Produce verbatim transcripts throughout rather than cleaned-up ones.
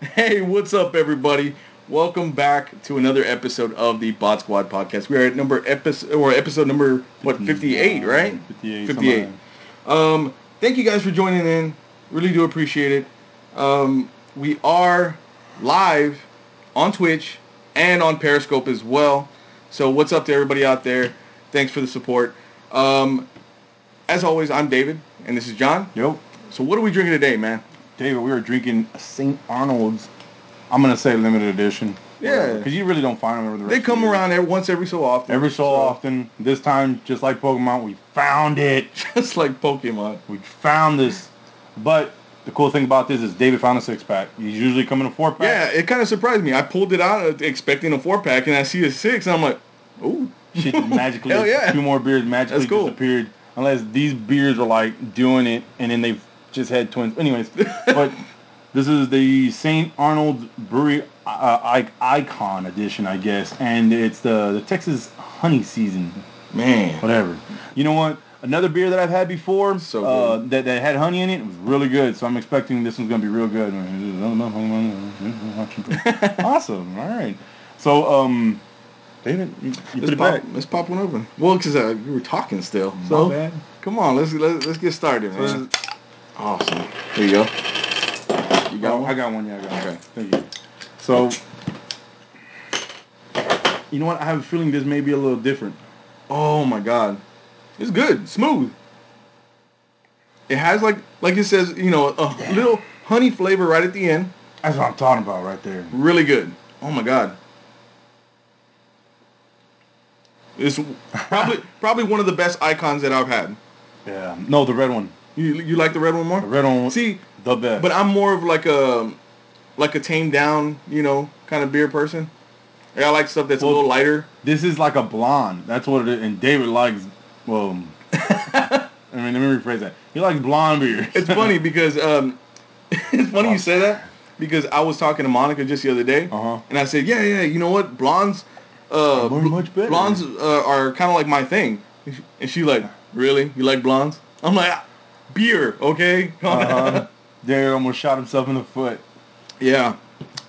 Hey, what's up, everybody? Welcome back to another episode of the Bot Squad Podcast. We are at number episode or episode number what fifty-eight, right? Fifty-eight. Fifty-eight. Um, thank you guys for joining in. Really do appreciate it. Um, we are live on Twitch and on Periscope as well. So what's up to everybody out there? Thanks for the support. Um, as always, I'm David, and this is John. Yo. So what are we drinking today, man? David, we were drinking Saint Arnold's, I'm going to say limited edition. Yeah. Because you really don't find them over the rest of the year. They come around every, once every so often. Every so, so often. This time, just like Pokemon, we found it. Just like Pokemon. We found this. But the cool thing about this is David found a six-pack. He's usually coming in a four-pack. Yeah, it kind of surprised me. I pulled it out expecting a four-pack, and I see a six, and I'm like, ooh. Shit just magically, hell yeah. Two more beers magically That's cool. disappeared. Unless these beers are like doing it, and then they've just had twins. Anyways, but this is the Saint Arnold Brewery uh, Icon Edition, I guess, and it's the, the Texas honey season. Man, whatever. You know what? Another beer that I've had before so uh, that that had honey in it, it was really good. So I'm expecting this one's gonna be real good. Awesome. All right. So, um, David, you, you let's, pop, let's pop one open. Well, because uh, we were talking still. So bad. Come on, let's let's, let's get started, man. So, awesome. There you go. You got oh, one? I got one, yeah, I got one. Okay. Thank you. So, you know what? I have a feeling this may be a little different. Oh, my God. It's good. Smooth. It has, like, like it says, you know, a yeah. little honey flavor right at the end. That's what I'm talking about right there. Really good. Oh, my God. It's probably probably one of the best icons that I've had. Yeah. No, the red one. You you like the red one more? The red one, see, the best. But I'm more of like a like a tamed down, you know, kind of beer person. I like stuff that's well, a little lighter. This is like a blonde. That's what it is. And David likes. Well, I mean, let me rephrase that. He likes blonde beer. It's funny because um, it's funny you say that because I was talking to Monica just the other day, uh-huh. and I said, yeah, yeah, you know what, blondes, uh, bl- much better. blondes uh, are kind of like my thing. And she like, really, you like blondes? I'm like. Beer, okay? uh-huh. Derek almost shot himself in the foot. Yeah.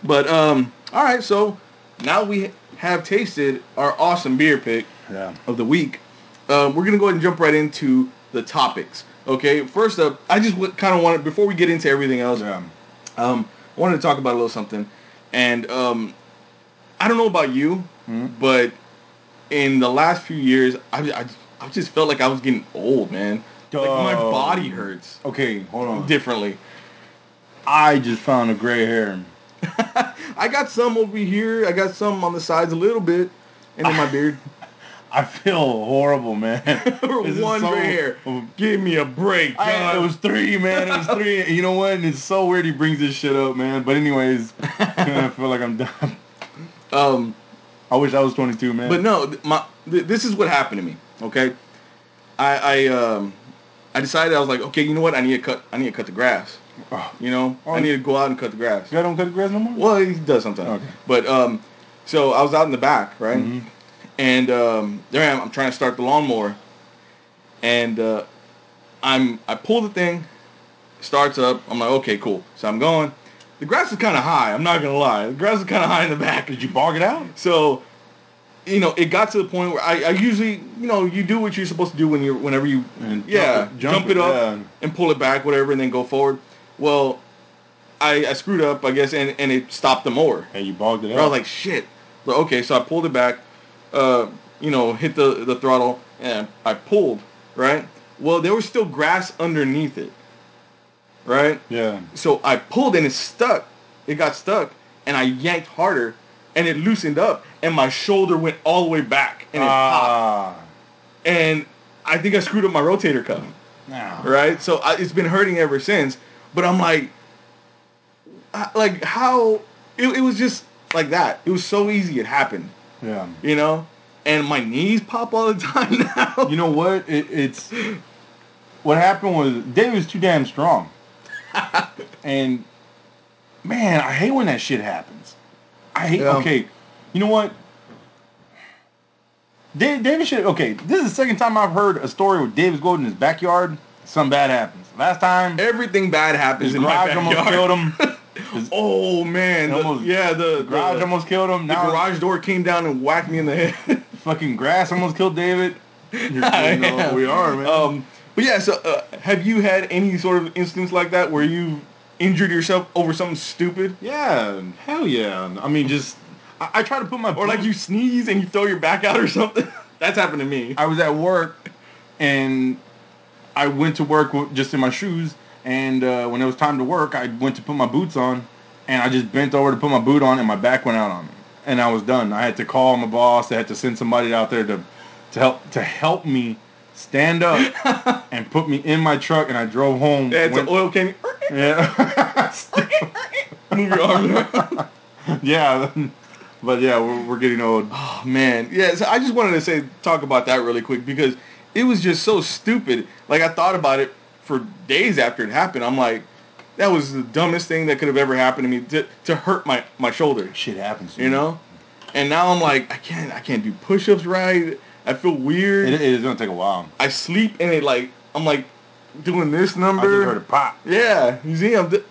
But, um, all right, so now we have tasted our awesome beer pick yeah. of the week. Uh, we're going to go ahead and jump right into the topics, okay? First up, I just w- kind of wanted, before we get into everything else, yeah. um, I wanted to talk about a little something. And um, I don't know about you, mm-hmm. but in the last few years, I, I, I just felt like I was getting old, man. Like, my body hurts. Okay, hold on. Differently. I just found a gray hair. I got some over here. I got some on the sides a little bit. And in my beard. I feel horrible, man. One so, gray hair. Give me a break, I, God. It was three, man. It was three. You know what? And it's so weird he brings this shit up, man. But anyways, I feel like I'm done. Um, I wish I was twenty-two, man. But no, my th- this is what happened to me, okay? I... I um. I decided I was like, okay, you know what? I need to cut. I need to cut the grass. You know, oh, I need to go out and cut the grass. You don't cut the grass no more. Well, he does sometimes. Okay. But um, so I was out in the back, right? Mm-hmm. And um, there I am. I'm trying to start the lawnmower, and uh, I'm I pull the thing, starts up. I'm like, okay, cool. So I'm going. The grass is kind of high. I'm not gonna lie. The grass is kind of high in the back. Did you bog it out? So. You know, it got to the point where I, I usually, you know, you do what you're supposed to do when you're, whenever you, and yeah, jump it, jump jump it up yeah. and pull it back, whatever, and then go forward. Well, I, I screwed up, I guess, and, and it stopped the mower. And you bogged it up. I was like, shit. But, okay, so I pulled it back, uh, you know, hit the, the throttle, and I pulled, right? Well, there was still grass underneath it, right? Yeah. So I pulled, and it stuck. It got stuck, and I yanked harder. And it loosened up, and my shoulder went all the way back, and it ah. popped. And I think I screwed up my rotator cuff. Nah. Right? So I, it's been hurting ever since. But I'm like, I, like how? It, it was just like that. It was so easy. It happened. Yeah. You know? And my knees pop all the time now. You know what? It, it's what happened was David was too damn strong. And man, I hate when that shit happens. I hate, yeah. okay, you know what? David, David should, okay, this is the second time I've heard a story where David's going in his backyard, something bad happens. Last time. Everything bad happens in my backyard. His garage almost killed him. Oh, man. The, almost, yeah, the, the garage the, almost killed him. The now garage door came down and whacked me in the head. Fucking grass almost killed David. You're kidding. Oh, we are, man. Um, but, yeah, so uh, have you had any sort of instance like that where you injured yourself over something stupid? Yeah. Hell yeah. I mean, just... I, I try to put my... Or, like, you sneeze and you throw your back out or something. That's happened to me. I was at work, and I went to work just in my shoes, and uh, when it was time to work, I went to put my boots on, and I just bent over to put my boot on, and my back went out on me, and I was done. I had to call my boss. I had to send somebody out there to to help to help me stand up and put me in my truck, and I drove home. Yeah, it's went, an oil can. Yeah. Move your arm around. Yeah. But, yeah, we're, we're getting old. Oh, man. Yeah, so I just wanted to say, talk about that really quick because it was just so stupid. Like, I thought about it for days after it happened. I'm like, that was the dumbest thing that could have ever happened to me to, to hurt my, my shoulder. Shit happens to you me. know? And now I'm like, I can't I can't do push-ups right. I feel weird. It, it's going to take a while. I sleep, and it, like, I'm, like, doing this number. I just heard it pop. Yeah. You see? I'm th-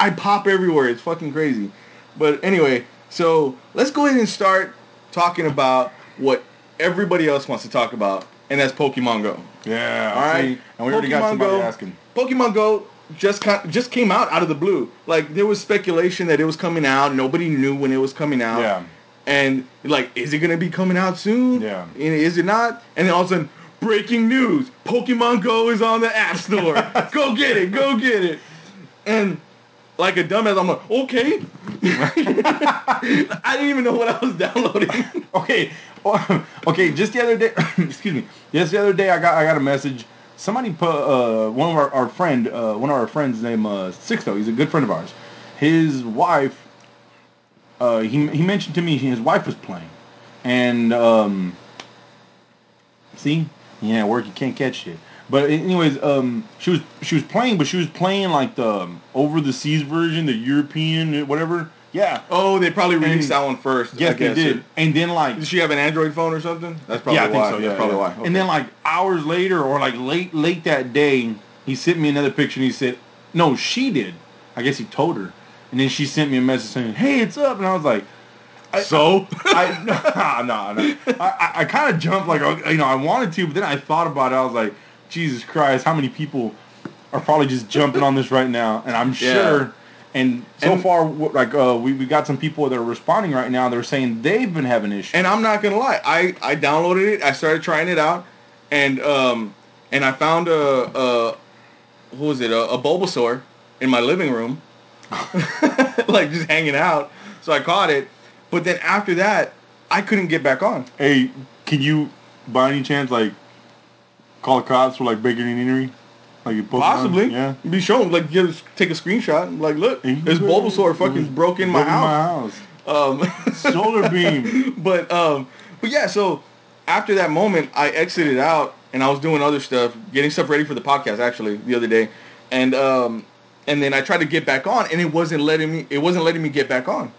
I pop everywhere. It's fucking crazy. But, anyway... So, let's go ahead and start talking about what everybody else wants to talk about, and that's Pokemon Go. Yeah. All right? See, and we Pokemon already got somebody Go, asking. Pokemon Go just just came out out of the blue. Like, there was speculation that it was coming out. Nobody knew when it was coming out. Yeah. And, like, is it going to be coming out soon? Yeah. And is it not? And then all of a sudden, breaking news. Pokemon Go is on the App Store. Go get it. Go get it. And... Like a dumbass, I'm like, okay. I didn't even know what I was downloading. okay, okay. Just the other day, excuse me. Just the other day, I got I got a message. Somebody put uh, one of our our friend, uh, one of our friends named uh, Sixto. He's a good friend of ours. His wife. Uh, he he mentioned to me his wife was playing, and um, see, yeah, work you can't catch shit. But anyways, um, she was she was playing, but she was playing like the um, over the seas version, the European whatever. Yeah. Oh, they probably released and, that one first. Yes, I guess. They did. Or, and then like, did she have an Android phone or something? That's probably yeah, I why. Think so. Yeah, That's probably yeah. why. Okay. And then like hours later, or like late late that day, he sent me another picture, and he said, "No, she did." I guess he told her, and then she sent me a message saying, "Hey, it's up," and I was like. I, so I no no no I I, I kind of jumped like you know I wanted to, but then I thought about it. I was like. Jesus Christ, how many people are probably just jumping on this right now? And I'm sure, yeah. and so and far, like uh, we we got some people that are responding right now. They're saying they've been having issues. And I'm not gonna lie, I, I downloaded it, I started trying it out, and um and I found a, a who was it a, a Bulbasaur in my living room, like just hanging out. So I caught it, but then after that, I couldn't get back on. Hey, can you by any chance like? Call the cops for like bacon and eatery, like you possibly. Yeah, be shown like just take a screenshot. And like, look, this Bulbasaur fucking broke in my house. My house. Um, Solar beam. But um, but yeah. So after that moment, I exited out and I was doing other stuff, getting stuff ready for the podcast. Actually, the other day, and um, and then I tried to get back on, and it wasn't letting me. It wasn't letting me get back on.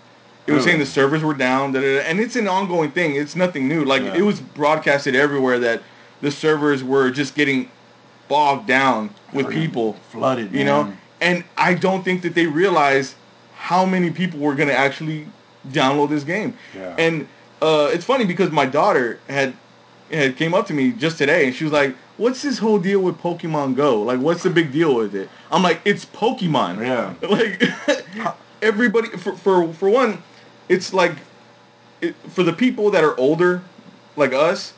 It was really? saying the servers were down. Da, da, da, and it's an ongoing thing. It's nothing new. Like yeah. It was broadcasted everywhere that. The servers were just getting bogged down with people. Flooded, you know? Man. And I don't think that they realized how many people were going to actually download this game. Yeah. And uh, it's funny because my daughter had had came up to me just today, and she was like, what's this whole deal with Pokemon Go? Like, what's the big deal with it? I'm like, it's Pokemon. Yeah. Like, everybody, for, for, for one, it's like, it, for the people that are older, like us,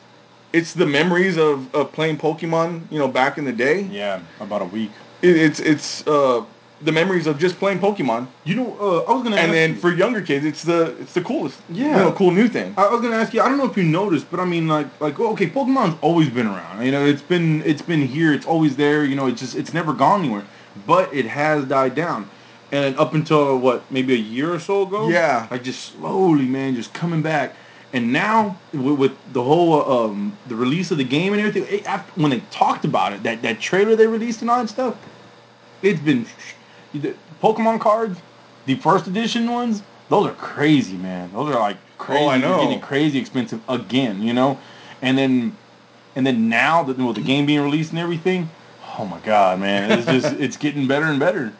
it's the memories of, of playing Pokemon, you know, back in the day. Yeah, about a week. It, it's it's uh, the memories of just playing Pokemon. You know, uh, I was gonna. And ask then you. For younger kids, it's the it's the coolest. Yeah, you know, cool new thing. I was gonna ask you. I don't know if you noticed, but I mean, like like okay, Pokemon's always been around. You know, it's been it's been here. It's always there. You know, it's just it's never gone anywhere. But it has died down, and up until what maybe a year or so ago. Yeah, like just slowly, man, just coming back. And now, with the whole, um, the release of the game and everything, it, after, when they talked about it, that, that trailer they released and all that stuff, it's been... The Pokemon cards, the first edition ones, those are crazy, man. Those are, like, crazy. Oh, I know. They're getting crazy expensive again, you know? And then and then now, the, with the game being released and everything, oh, my God, man. It's just, it's getting better and better.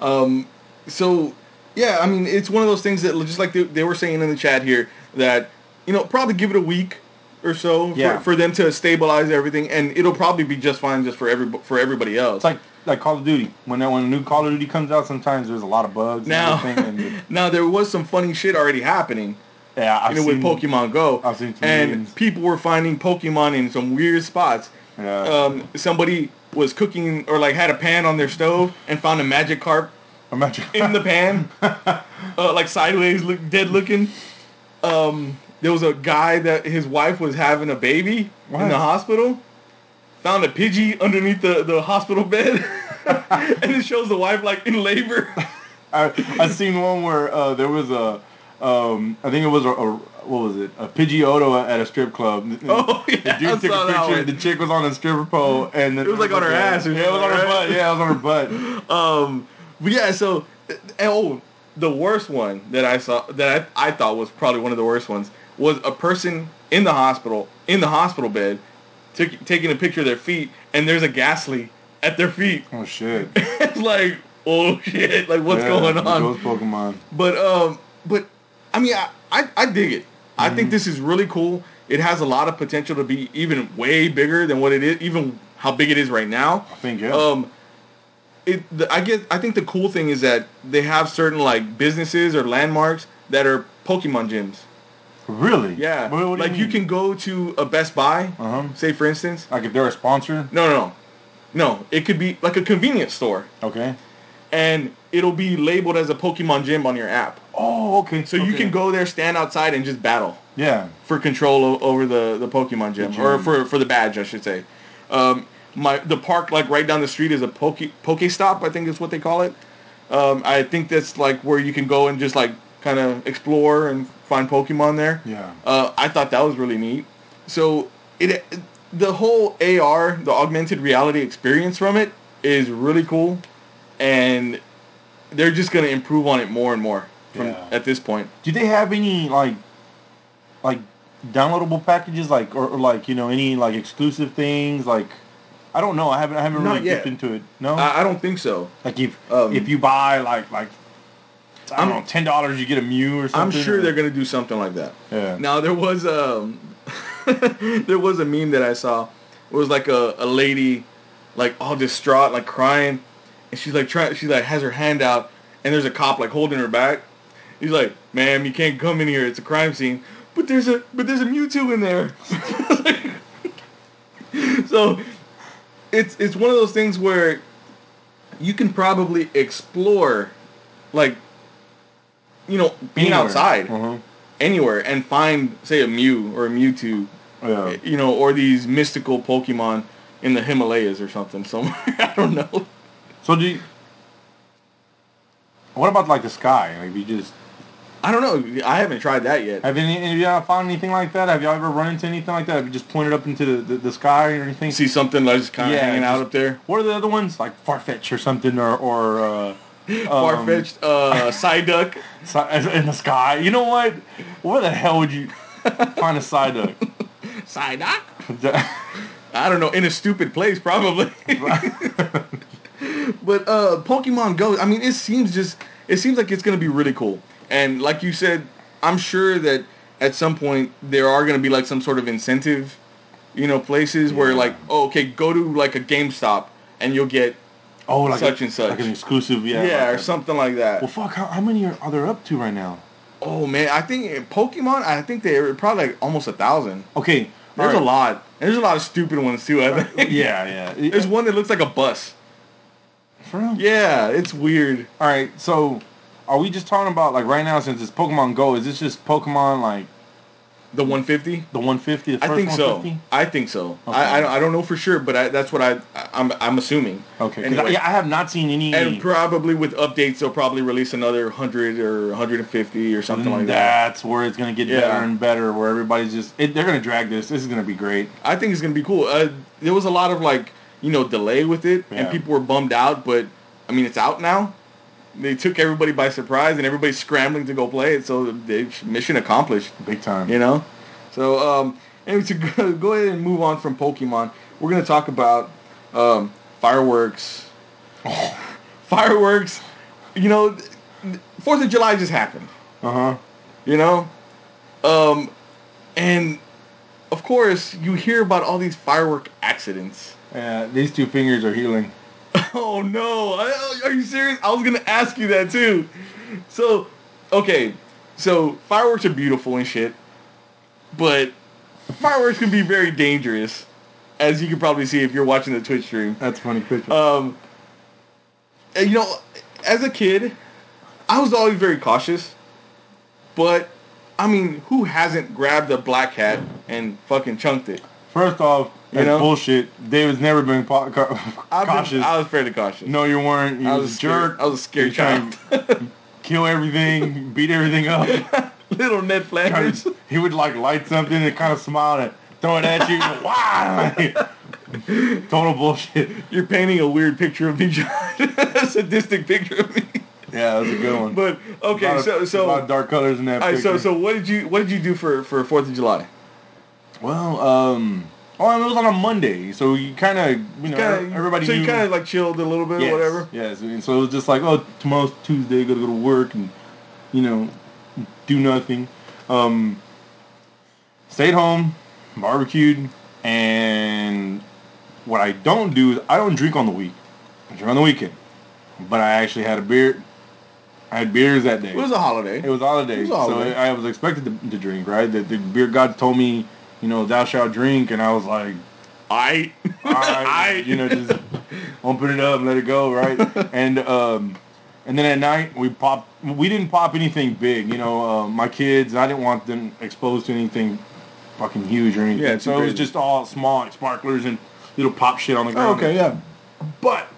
Um, so, yeah, I mean, it's one of those things that, just like they, they were saying in the chat here, that, you know, probably give it a week or so yeah. for, for them to stabilize everything, and it'll probably be just fine just for every for everybody else. It's like like Call of Duty. When that, when a new Call of Duty comes out, sometimes there's a lot of bugs. Now, and everything. And now there was some funny shit already happening. Yeah, I've you know, seen, with Pokemon Go, I've seen and memes. People were finding Pokemon in some weird spots. Yeah. Um, somebody was cooking or like had a pan on their stove and found a Magikarp a Magikarp. in the pan, uh, like sideways, look, dead looking. Um, there was a guy that his wife was having a baby what? in the hospital, found a Pidgey underneath the, the hospital bed, and it shows the wife like in labor. I I seen one where uh, there was a. Um, I think it was a, a what was it a Pidgeotto at a strip club. Oh yeah, the dude I took saw a picture. The chick was on a stripper pole, and the, it was like on her ass. Yeah, it was on her butt. Yeah, it was on her butt. Um, but yeah, so oh, the worst one that I saw that I I thought was probably one of the worst ones was a person in the hospital in the hospital bed took, taking a picture of their feet, and there's a Ghastly at their feet. Oh shit! It's like oh shit! Like what's yeah, going on? Those Pokemon. But um, but. I mean, I, I, I dig it. Mm-hmm. I think this is really cool. It has a lot of potential to be even way bigger than what it is, even how big it is right now. I think, yeah. Um, it, the, I get, I think the cool thing is that they have certain, like, businesses or landmarks that are Pokemon gyms. Really? Yeah. What, what like, you, you can go to a Best Buy, uh-huh. say, for instance. Like, if they're a sponsor? No, no, no. No, it could be, like, a convenience store. Okay. And it'll be labeled as a Pokemon gym on your app. Oh, okay. So okay. you can go there, stand outside, and just battle. Yeah. For control o- over the, the Pokemon gym. The gym. Or for, for the badge, I should say. Um, my The park, like, right down the street is a Poke, Pokestop, I think is what they call it. Um, I think that's, like, where you can go and just, like, kind of explore and find Pokemon there. Yeah. Uh, I thought that was really neat. So it the whole A R, the augmented reality experience from it, is really cool. And they're just going to improve on it more and more from yeah. at this point. Do they have any, like, like downloadable packages, like, or, or like, you know, any, like, exclusive things? Like, I don't know. I haven't I haven't Not really yet. dipped into it. No? I, I don't think so. Like, if um, if you buy, like, like I don't I'm, know, ten dollars, you get a Mew or something? I'm sure or? they're going to do something like that. Yeah. Now, there was, um, there was a meme that I saw. It was, like, a, a lady, like, all distraught, like, crying. And she's like trying. She like has her hand out, and there's a cop like holding her back. He's like, "Ma'am, you can't come in here. It's a crime scene." But there's a but there's a Mewtwo in there. So it's it's one of those things where you can probably explore, like, you know, being anywhere. outside, uh-huh. anywhere, and find say a Mew or a Mewtwo, yeah. you know, or these mystical Pokemon in the Himalayas or something somewhere. I don't know. So do you, what about like the sky? Like you just I don't know. I haven't tried that yet. Have any have y'all found anything like that? Have y'all ever run into anything like that? Have you just pointed up into the, the, the sky or anything? See something like just kind of yeah, hanging just, out up there? What are the other ones? Like Farfetch'd or something or or uh um, Farfetch'd uh Psyduck in the sky. You know what? Where the hell would you find a Psyduck? Psyduck? I don't know, in a stupid place probably. But uh, Pokemon Go, I mean, it seems just, it seems like it's going to be really cool. And like you said, I'm sure that at some point there are going to be like some sort of incentive, you know, places yeah. where like, oh, okay, go to like a GameStop and you'll get oh, like such a, and such. Like an exclusive, yeah. Yeah, like or a, something like that. Well, fuck, how, how many are, are there up to right now? Oh, man, I think in Pokemon, I think they're probably like almost a thousand. Okay. There's right. a lot. And there's a lot of stupid ones too, I think. Yeah, yeah. There's one that looks like a bus. For real? Yeah, it's weird. All right, so are we just talking about, like, right now, since it's Pokemon Go, is this just Pokemon, like... The one fifty? The one fifty? The first I think one fifty? So. I think so. Okay. I, I I don't know for sure, but I, that's what I, I'm I'm assuming. Okay. Anyway, I, yeah, I have not seen any... And probably with updates, they'll probably release another one hundred or one hundred fifty or something like that. That's where it's going to get yeah. better and better, where everybody's just... It, they're going to drag this. This is going to be great. I think it's going to be cool. Uh, there was a lot of, like... you know, delay with it, yeah. and people were bummed out, but, I mean, it's out now. They took everybody by surprise, and everybody's scrambling to go play it, so they, mission accomplished. Big time. You know? So, um, anyway, to go ahead and move on from Pokemon, we're going to talk about um, fireworks. Oh. Fireworks, you know, Fourth of July just happened. Uh-huh. You know? Um, and, of course, you hear about all these firework accidents. Yeah, these two fingers are healing. Oh, no. Are you serious? I was going to ask you that, too. So, okay. So, fireworks are beautiful and shit. But fireworks can be very dangerous, as you can probably see if you're watching the Twitch stream. That's a funny picture. Um, you know, as a kid, I was always very cautious. But, I mean, who hasn't grabbed a black cat and fucking chunked it? First off, that's you know? bullshit. David's never been po- cautious. Been, I was fairly cautious. No, you weren't. You I was a jerk. Scared. I was a scared child. Kill everything, beat everything up. Little Ned Flanders. To, he would like light something and kind of smile and throw it at you. Wow! Total bullshit. You're painting a weird picture of me, John. A sadistic picture of me. Yeah, that's a good one. But okay, a so of, so a lot of dark colors in that all right, picture. So so what did you what did you do for for Fourth of July? Well, um, oh, I mean, it was on a Monday, so you kind of you know kinda, everybody. So knew. You kind of like chilled a little bit yes, or whatever. Yes, and so it was just like, oh, tomorrow's Tuesday, gotta go to work and you know do nothing. Um, stayed home, barbecued, and what I don't do is I don't drink on the week. I drink on the weekend, but I actually had a beer. I had beers that day. It was a holiday. It was a holiday. It was a holiday. So I was expected to, to drink, right? The, the beer god told me, you know, thou shalt drink, and I was like, I, I, you know, just open it up and let it go, right? and um, and then at night we popped. We didn't pop anything big, you know. Uh, my kids, I didn't want them exposed to anything fucking huge or anything. Yeah, so crazy. It was just all small like sparklers and little pop shit on the ground. Oh, okay, yeah. But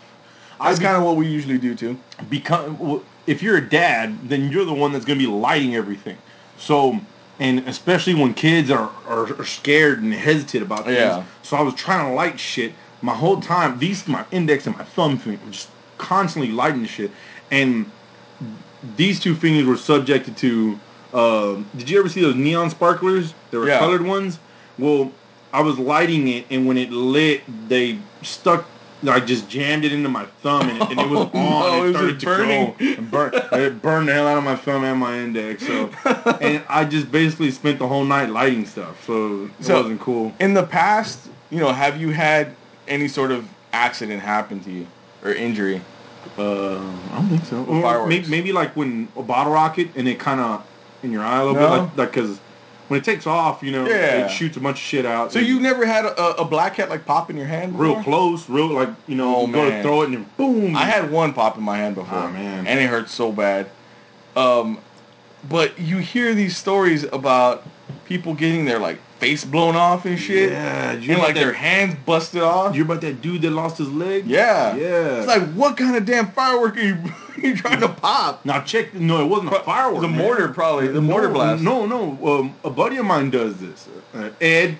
that's kind of what we usually do too. Because. Well, if you're a dad, then you're the one that's going to be lighting everything. So, and especially when kids are, are, are scared and hesitant about things. Yeah. So I was trying to light shit my whole time. These, my index and my thumb finger, just constantly lighting shit. And these two fingers were subjected to, uh, did you ever see those neon sparklers? They were yeah. colored ones. Well, I was lighting it, and when it lit, they stuck. I just jammed it into my thumb, and it, and it was on. Oh, and it started it burning. To go. And burn, it burned the hell out of my thumb and my index. So, and I just basically spent the whole night lighting stuff. So it so wasn't cool. In the past, you know, have you had any sort of accident happen to you or injury? Uh, I don't think so. Or fireworks. Maybe, maybe like when a bottle rocket and it kind of in your eye a little no? bit, like because. Like when it takes off, you know, yeah. it shoots a bunch of shit out. So you never had a, a black cat, like, pop in your hand before? Real close, real, like, you know, oh, you go to throw it and then boom. I had one pop in my hand before. Oh, man. And it hurt so bad. Um, but you hear these stories about people getting their, like, face blown off and shit. Yeah. You and, like, that, their hands busted off. You hear about that dude that lost his leg? Yeah. Yeah. It's like, what kind of damn firework are you... You're trying to pop. Now check. No, it wasn't a firework. The mortar, probably. The mortar no, blast. No, no. Um, a buddy of mine does this. Uh, Ed.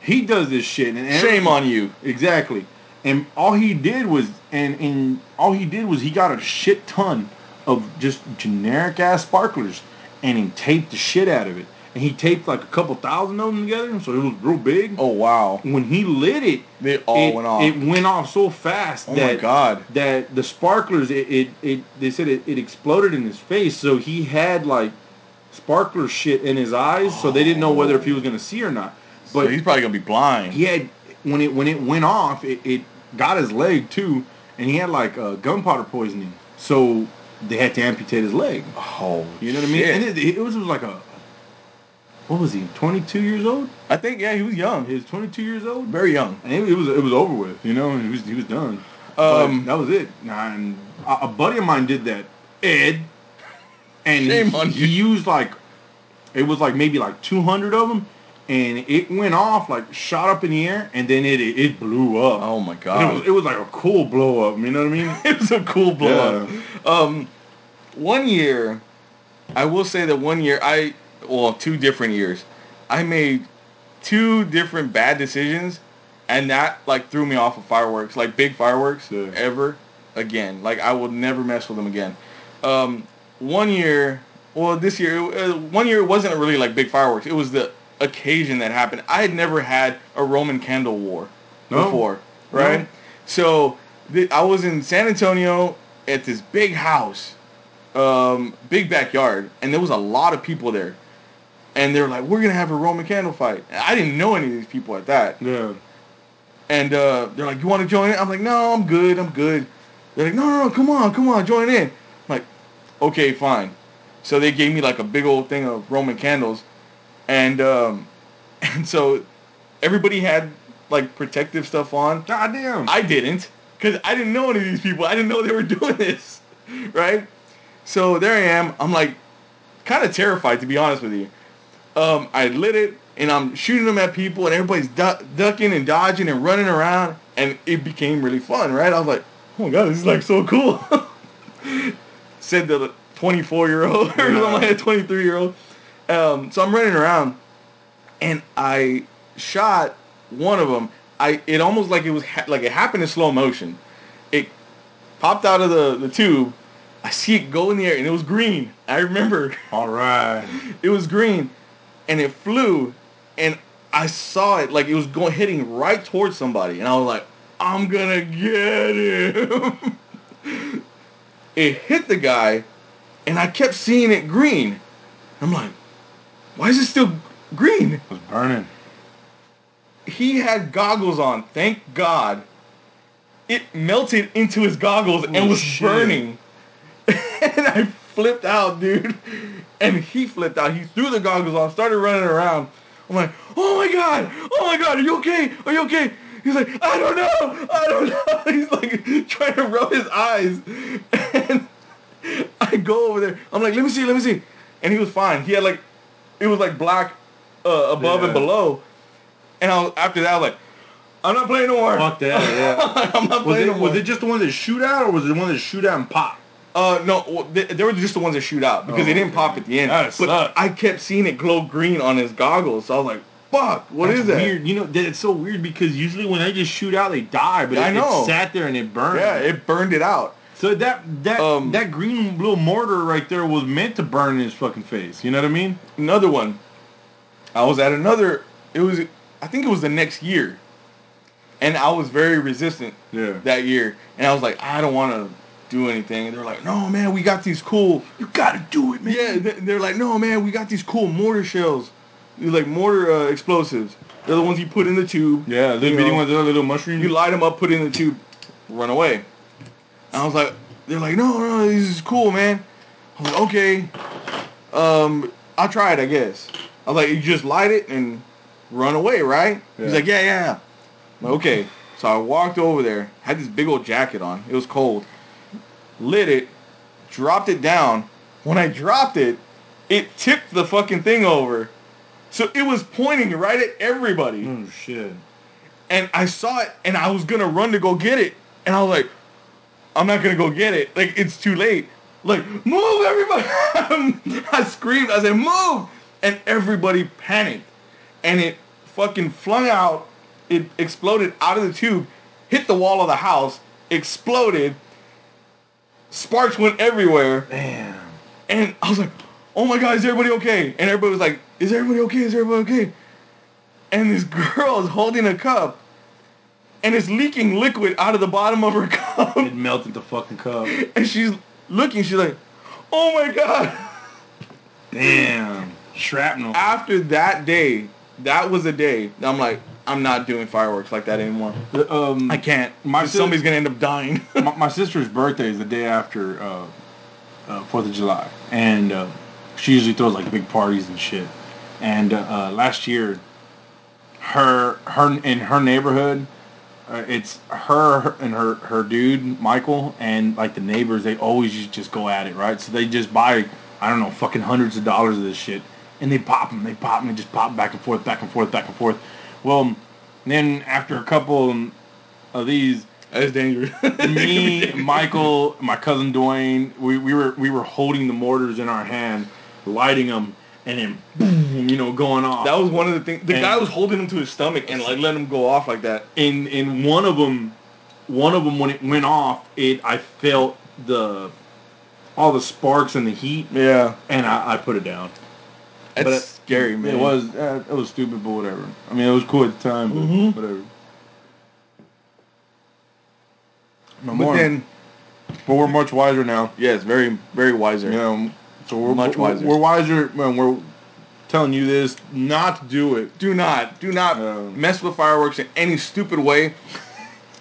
He does this shit. And shame on you. Exactly. And all he did was, and, and all he did was he got a shit ton of just generic ass sparklers, and he taped the shit out of it. And he taped like a couple thousand of them together, so it was real big. Oh, wow. When he lit it, they all it, went off. It went off so fast oh that, my God. that the sparklers, it, it, it they said it, it exploded in his face, so he had like sparkler shit in his eyes, oh. so they didn't know whether if he was going to see or not. But so he's probably going to be blind. He had, when it when it went off, it, it got his leg too, and he had like uh, gunpowder poisoning, so they had to amputate his leg. Oh, you know what shit. I mean? And it, it was like a... What was he? twenty-two years old? I think yeah, he was young. He was twenty-two years old, very young, and it, it was it was over with, you know. And he was he was done. Um, that was it. Nah, and a, a buddy of mine did that, Ed, and shame he, on you. He used like it was like maybe like two hundred of them, and it went off like shot up in the air, and then it it, it blew up. Oh my God! It was, it was like a cool blow up. You know what I mean? It was a cool blow yeah. up. Um, one year, I will say that one year I. Well, two different years. I made two different bad decisions, and that, like, threw me off of fireworks, like, big fireworks yeah. ever again. Like, I will never mess with them again. Um, one year, well, this year, uh, one year it wasn't really, like, big fireworks. It was the occasion that happened. I had never had a Roman candle war no. before, right? No. So, th- I was in San Antonio at this big house, um, big backyard, and there was a lot of people there. And they were like, we're going to have a Roman candle fight. And I didn't know any of these people at that. Yeah. And uh, they're like, you want to join in? I'm like, no, I'm good, I'm good. They're like, no, no, no, come on, come on, join in. I'm like, okay, fine. So they gave me like a big old thing of Roman candles. And um, and so everybody had like protective stuff on. God damn. I didn't, because I didn't know any of these people. I didn't know they were doing this, right? So there I am. I'm like kind of terrified, to be honest with you. Um, I lit it, and I'm shooting them at people, and everybody's du- ducking and dodging and running around, and it became really fun, right? I was like, oh my God, this is like so cool. Said the twenty-four-year-old, or something like a twenty-three-year-old. Um, so I'm running around, and I shot one of them. I it almost like it was ha- like it happened in slow motion. It popped out of the, the tube. I see it go in the air, and it was green. I remember. All right. It was green. And it flew, and I saw it like it was going hitting right towards somebody, and I was like, "I'm gonna get him!" It hit the guy, and I kept seeing it green. I'm like, "Why is it still green?" It was burning. He had goggles on. Thank God. It melted into his goggles Holy and was shit. burning, and I flipped out, dude. And he flipped out. He threw the goggles on, started running around. I'm like, oh, my God. Oh, my God. Are you okay? Are you okay? He's like, I don't know. I don't know. He's like trying to rub his eyes. And I go over there. I'm like, let me see. Let me see. And he was fine. He had like, it was like black uh, above yeah. and below. And I was, after that, I was like, I'm not playing no more. Fuck that, yeah. I'm not was playing it, no more. Was it just the one that shoot out, or was it the one that shoot out and pop? Uh no, they were just the ones that shoot out because oh, they didn't pop at the end. But sucked. I kept seeing it glow green on his goggles, so I was like, "Fuck, what That's is that?" Weird, you know. It's so weird because usually when they just shoot out, they die. But yeah, it, I know. it sat there and it burned. Yeah, it burned it out. So that that um, that green little mortar right there was meant to burn in his fucking face. You know what I mean? Another one. I was at another. It was I think it was the next year, and I was very resistant. Yeah. That year, and I was like, I don't want to do anything, and they're like, no man, we got these cool, you gotta do it, man. Yeah, they're like, no man, we got these cool mortar shells, they're like mortar uh, explosives. They're the ones you put in the tube. Yeah, little bitty ones, they're little mushrooms. You light them up, put it in the tube, run away. And I was like, they're like, no, no, this is cool, man. I was like, okay, um, I'll try it, I guess. I was like, you just light it and run away, right? Yeah. He's like, yeah, yeah. I'm like, okay, so I walked over there, had this big old jacket on. It was cold. Lit it, dropped it down. When I dropped it, it tipped the fucking thing over. So it was pointing right at everybody. Oh, shit. And I saw it, and I was going to run to go get it. And I was like, I'm not going to go get it. Like, it's too late. Like, move, everybody. I screamed. I said, move. And everybody panicked. And it fucking flung out. It exploded out of the tube, hit the wall of the house, exploded. Sparks went everywhere. Damn. And I was like, oh my God, is everybody okay? And everybody was like, is everybody okay? Is everybody okay? And this girl is holding a cup, and it's leaking liquid out of the bottom of her cup. It melted the fucking cup. And she's looking, she's like, oh my God. Damn. Shrapnel. After that day, that was a day that I'm like, I'm not doing fireworks like that anymore. Um, I can't. My sis- somebody's going to end up dying. my, my sister's birthday is the day after uh, uh, fourth of July. And uh, she usually throws like big parties and shit. And uh, last year, her her in her neighborhood, uh, it's her and her, her dude, Michael, and like the neighbors, they always just go at it, right? So they just buy, I don't know, fucking hundreds of dollars of this shit. And they pop them. They pop them. They just pop them back and forth, back and forth, back and forth. Well, then after a couple of these, that's dangerous. Me, Michael, my cousin Dwayne, we, we were we were holding the mortars in our hand, lighting them, and then boom, you know, going off. That was one of the things. The and guy was holding them to his stomach and like letting them go off like that. And and one of them, one of them when it went off, it I felt the all the sparks and the heat. Yeah, and I, I put it down. That's but, scary, man. It was uh, it was stupid, but whatever. I mean, it was cool at the time, but mm-hmm. whatever. No but more. Then, But we're much wiser now. Yes, very, very wiser. You know, so we're much wiser. We're wiser when we're telling you this. Not do it. Do not. Do not um, mess with fireworks in any stupid way.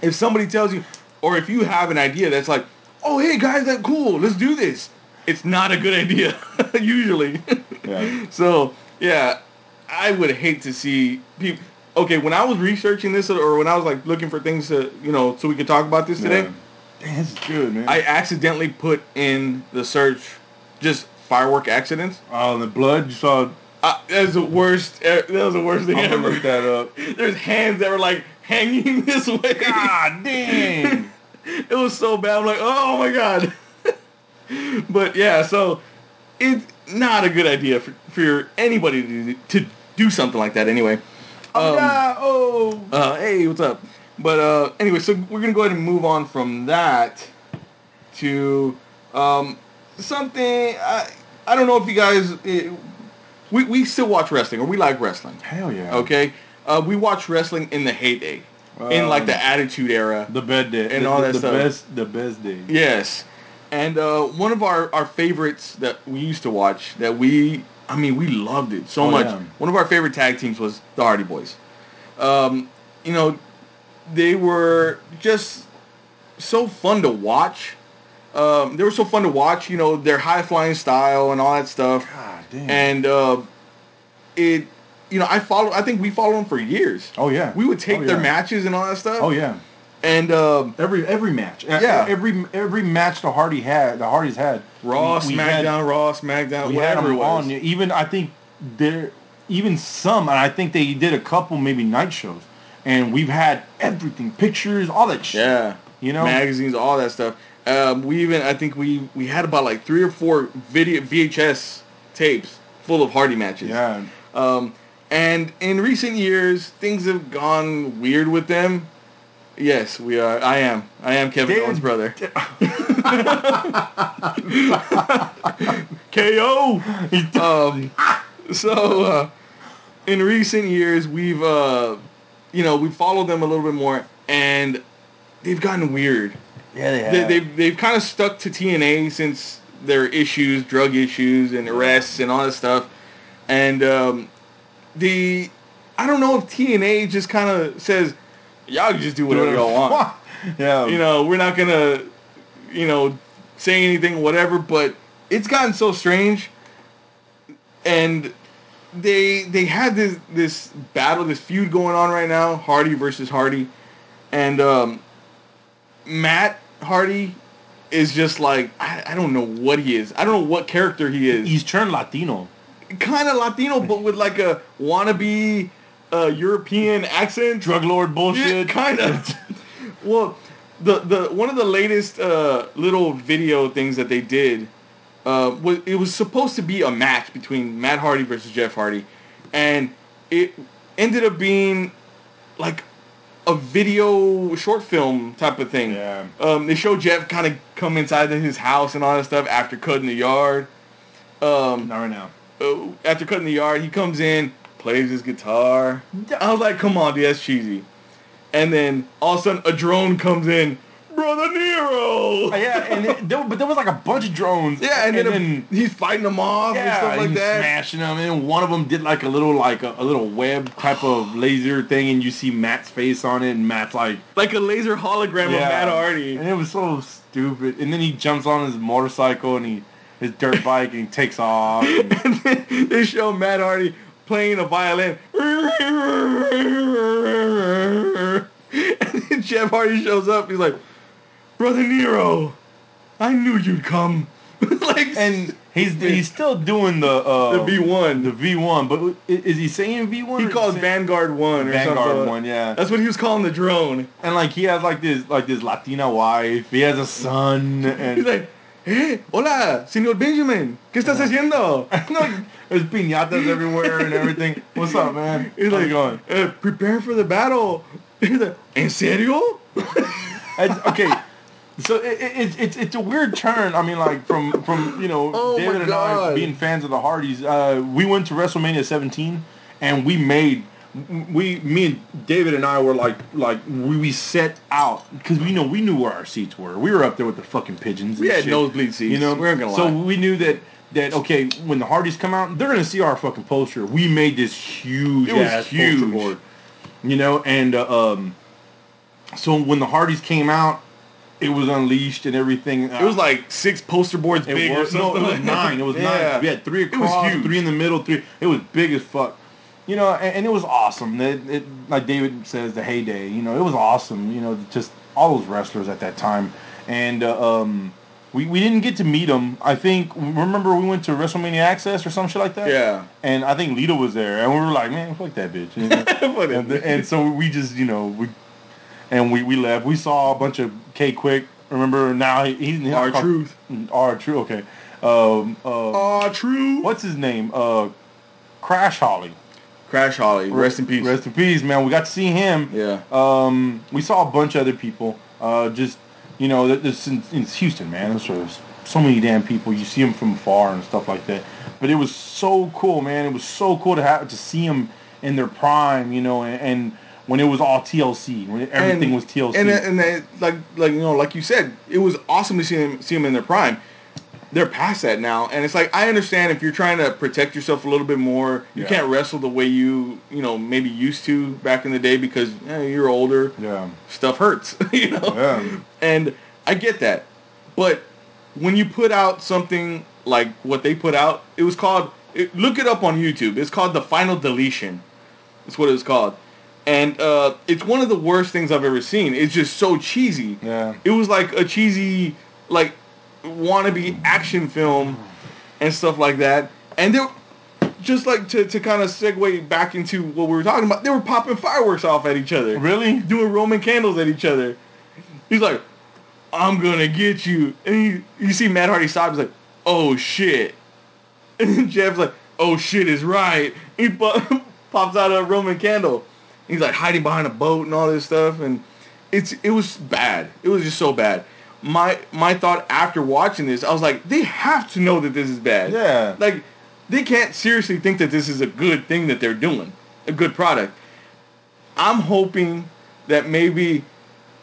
If somebody tells you, or if you have an idea that's like, oh, hey, guys, that's cool. Let's do this. It's not a good idea, usually. Yeah. So, yeah, I would hate to see people. Okay, when I was researching this, or when I was, like, looking for things to, you know, so we could talk about this today. Yeah. Damn, this is good, man. I accidentally put in the search just firework accidents. Oh, the blood you saw. Uh, that was the worst. That was the worst thing I'm ever. Look that up. There's hands that were like hanging this way. God damn! It was so bad. I'm like, oh my god. But yeah, so it's not a good idea for for anybody to to do something like that. Anyway. Oh um, yeah. Oh. Uh, hey, what's up? But uh, anyway, so we're gonna go ahead and move on from that to um, something. I I don't know if you guys. It, We we still watch wrestling, or we like wrestling. Hell yeah. Okay? Uh, we watch wrestling in the heyday. Um, in, like, the Attitude Era. The best day. And the, all that the stuff. Best, the best days. Yes. And uh, one of our, our favorites that we used to watch, that we, I mean, we loved it so oh, much. Yeah. One of our favorite tag teams was the Hardy Boys. Um, you know, they were just so fun to watch. Um, they were so fun to watch, you know, their high-flying style and all that stuff. God damn. And, uh, it, you know, I follow. I think we followed them for years. Oh, yeah. We would take oh, their yeah. matches and all that stuff. Oh, yeah. And, um... Every every match. Yeah. Every every match the Hardy had, the Hardys had. Raw, we, we SmackDown, had, Raw, SmackDown, whatever it was. On, even, I think, there, even some, and I think they did a couple, maybe, night shows. And we've had everything. Pictures, all that shit. Yeah. You know? Magazines, all that stuff. Um, we even, I think we, we had about like three or four video V H S tapes full of Hardy matches. Yeah. Um, and in recent years, things have gone weird with them. Yes, we are. I am. I am Kevin Dude. Owens' brother. K O! Um, so, uh, in recent years, we've, uh, you know, we've followed them a little bit more, and they've gotten weird. Yeah, they have. They, they've they've kind of stuck to T N A since their issues, drug issues, and arrests, and all that stuff. And um, the I don't know if T N A just kind of says, y'all can just do whatever y'all want. Yeah, you know, we're not gonna, you know, say anything, whatever. But it's gotten so strange. And they they had this this battle, this feud going on right now, Hardy versus Hardy, and um. Matt Hardy is just like, I, I don't know what he is. I don't know what character he is. He's turned Latino. Kind of Latino, but with like a wannabe uh, European accent. Drug lord bullshit. Yeah, kind of. Well, the, the one of the latest uh, little video things that they did, uh, was it was supposed to be a match between Matt Hardy versus Jeff Hardy. And it ended up being like a video short film type of thing. Yeah. Um, they show Jeff kind of come inside his house and all that stuff after cutting the yard. Um, Not right now. Uh, after cutting the yard, he comes in, plays his guitar. I was like, come on, dude, that's cheesy. And then all of a sudden, a drone comes in. Brother Nero! Yeah, and it, there, but there was like a bunch of drones. Yeah, and, and then, then he's fighting them off yeah, and stuff like and that. Smashing them, and one of them did like a little like a, a little web type of laser thing, and you see Matt's face on it, and Matt's like like a laser hologram yeah. of Matt Hardy, and it was so stupid. And then he jumps on his motorcycle and he his dirt bike and he takes off. And, and then they show Matt Hardy playing a violin. And then Jeff Hardy shows up. He's like, Brother Nero, I knew you'd come. Like, and he's he's still doing the uh, the V one, the V one. But is he saying V one? He calls Vanguard one or Vanguard something. One, yeah. That's what he was calling the drone. And like he has like this like this Latina wife. He has a son. And he's like, hey, hola, Señor Benjamin, ¿qué estás haciendo? Like, there's piñatas everywhere and everything. What's up, man? He's like, going? Uh, prepare for the battle. He's like, ¿en serio? Okay. So it, it, it, it's it's a weird turn. I mean, like, from, from you know, oh David and I being fans of the Hardys, uh, we went to WrestleMania seventeen, and we made we, me and David and I were like, like we, we set out because we know we knew where our seats were. We were up there with the fucking pigeons. And we had shit. Nosebleed seats. You know, we weren't gonna lie. So we knew that that okay, when the Hardys come out, they're gonna see our fucking poster. We made this huge, it was ass huge. Poster board. You know, and uh, um, so when the Hardys came out, it was unleashed and everything. Uh, it was like six poster boards it big. Was, or something. No, it was nine. It was yeah. nine. We had three across, three in the middle, three. It was big as fuck. You know, and, and it was awesome. It, it, like David says, the heyday. You know, it was awesome. You know, just all those wrestlers at that time, and uh, um, we we didn't get to meet them. I think remember we went to WrestleMania Access or some shit like that. Yeah. And I think Lita was there, and we were like, man, fuck that bitch. You know? and, and so we just, you know, we. And we, we left. We saw a bunch of K-Quick. Remember, now he, he's... R-Truth. R-Truth, okay. Um, uh, R-Truth. What's his name? Uh, Crash Holly. Crash Holly. Rest, rest in peace. Rest in peace, man. We got to see him. Yeah. Um, we saw a bunch of other people. Uh, just, you know, it's, it's Houston, man. It's, it's so many damn people. You see them from afar and stuff like that. But it was so cool, man. It was so cool to have to see them in their prime, you know, and... and when it was all T L C, when everything and, was T L C, and and they, like like you know, like you said, it was awesome to see them see them in their prime. They're past that now, and it's like I understand if you're trying to protect yourself a little bit more, you yeah. can't wrestle the way you you know maybe used to back in the day because eh, you're older. Yeah, stuff hurts, you know. Yeah. And I get that, but when you put out something like what they put out, it was called. It, look it up on YouTube. It's called The Final Deletion. That's what it was called. And uh, it's one of the worst things I've ever seen. It's just so cheesy. Yeah. It was like a cheesy, like, wannabe action film and stuff like that. And they were, just like to, to kind of segue back into what we were talking about, they were popping fireworks off at each other. Really? Doing Roman candles at each other. He's like, I'm going to get you. And he, you see Matt Hardy sob. He's like, oh, shit. And Jeff's like, oh, shit is right. He po- pops out a Roman candle. He's like hiding behind a boat and all this stuff, and it's it was bad. It was just so bad. My my thought after watching this, I was like, they have to know that this is bad. Yeah. Like, they can't seriously think that this is a good thing that they're doing, a good product. I'm hoping that maybe,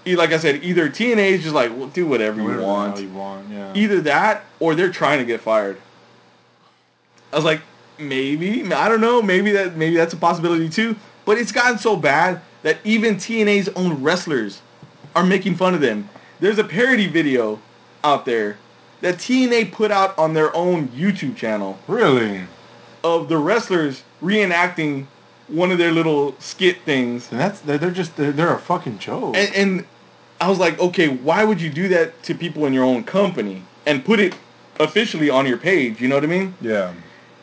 like I said, either T N A is just like, well, do whatever, whatever you want. You want. Yeah. Either that, or they're trying to get fired. I was like, maybe I don't know. Maybe that maybe that's a possibility too. But it's gotten so bad that even T N A's own wrestlers are making fun of them. There's a parody video out there that T N A put out on their own YouTube channel. Really? Of the wrestlers reenacting one of their little skit things. And that's they're just they're, they're a fucking joke. And, and I was like, okay, why would you do that to people in your own company and put it officially on your page? You know what I mean? Yeah.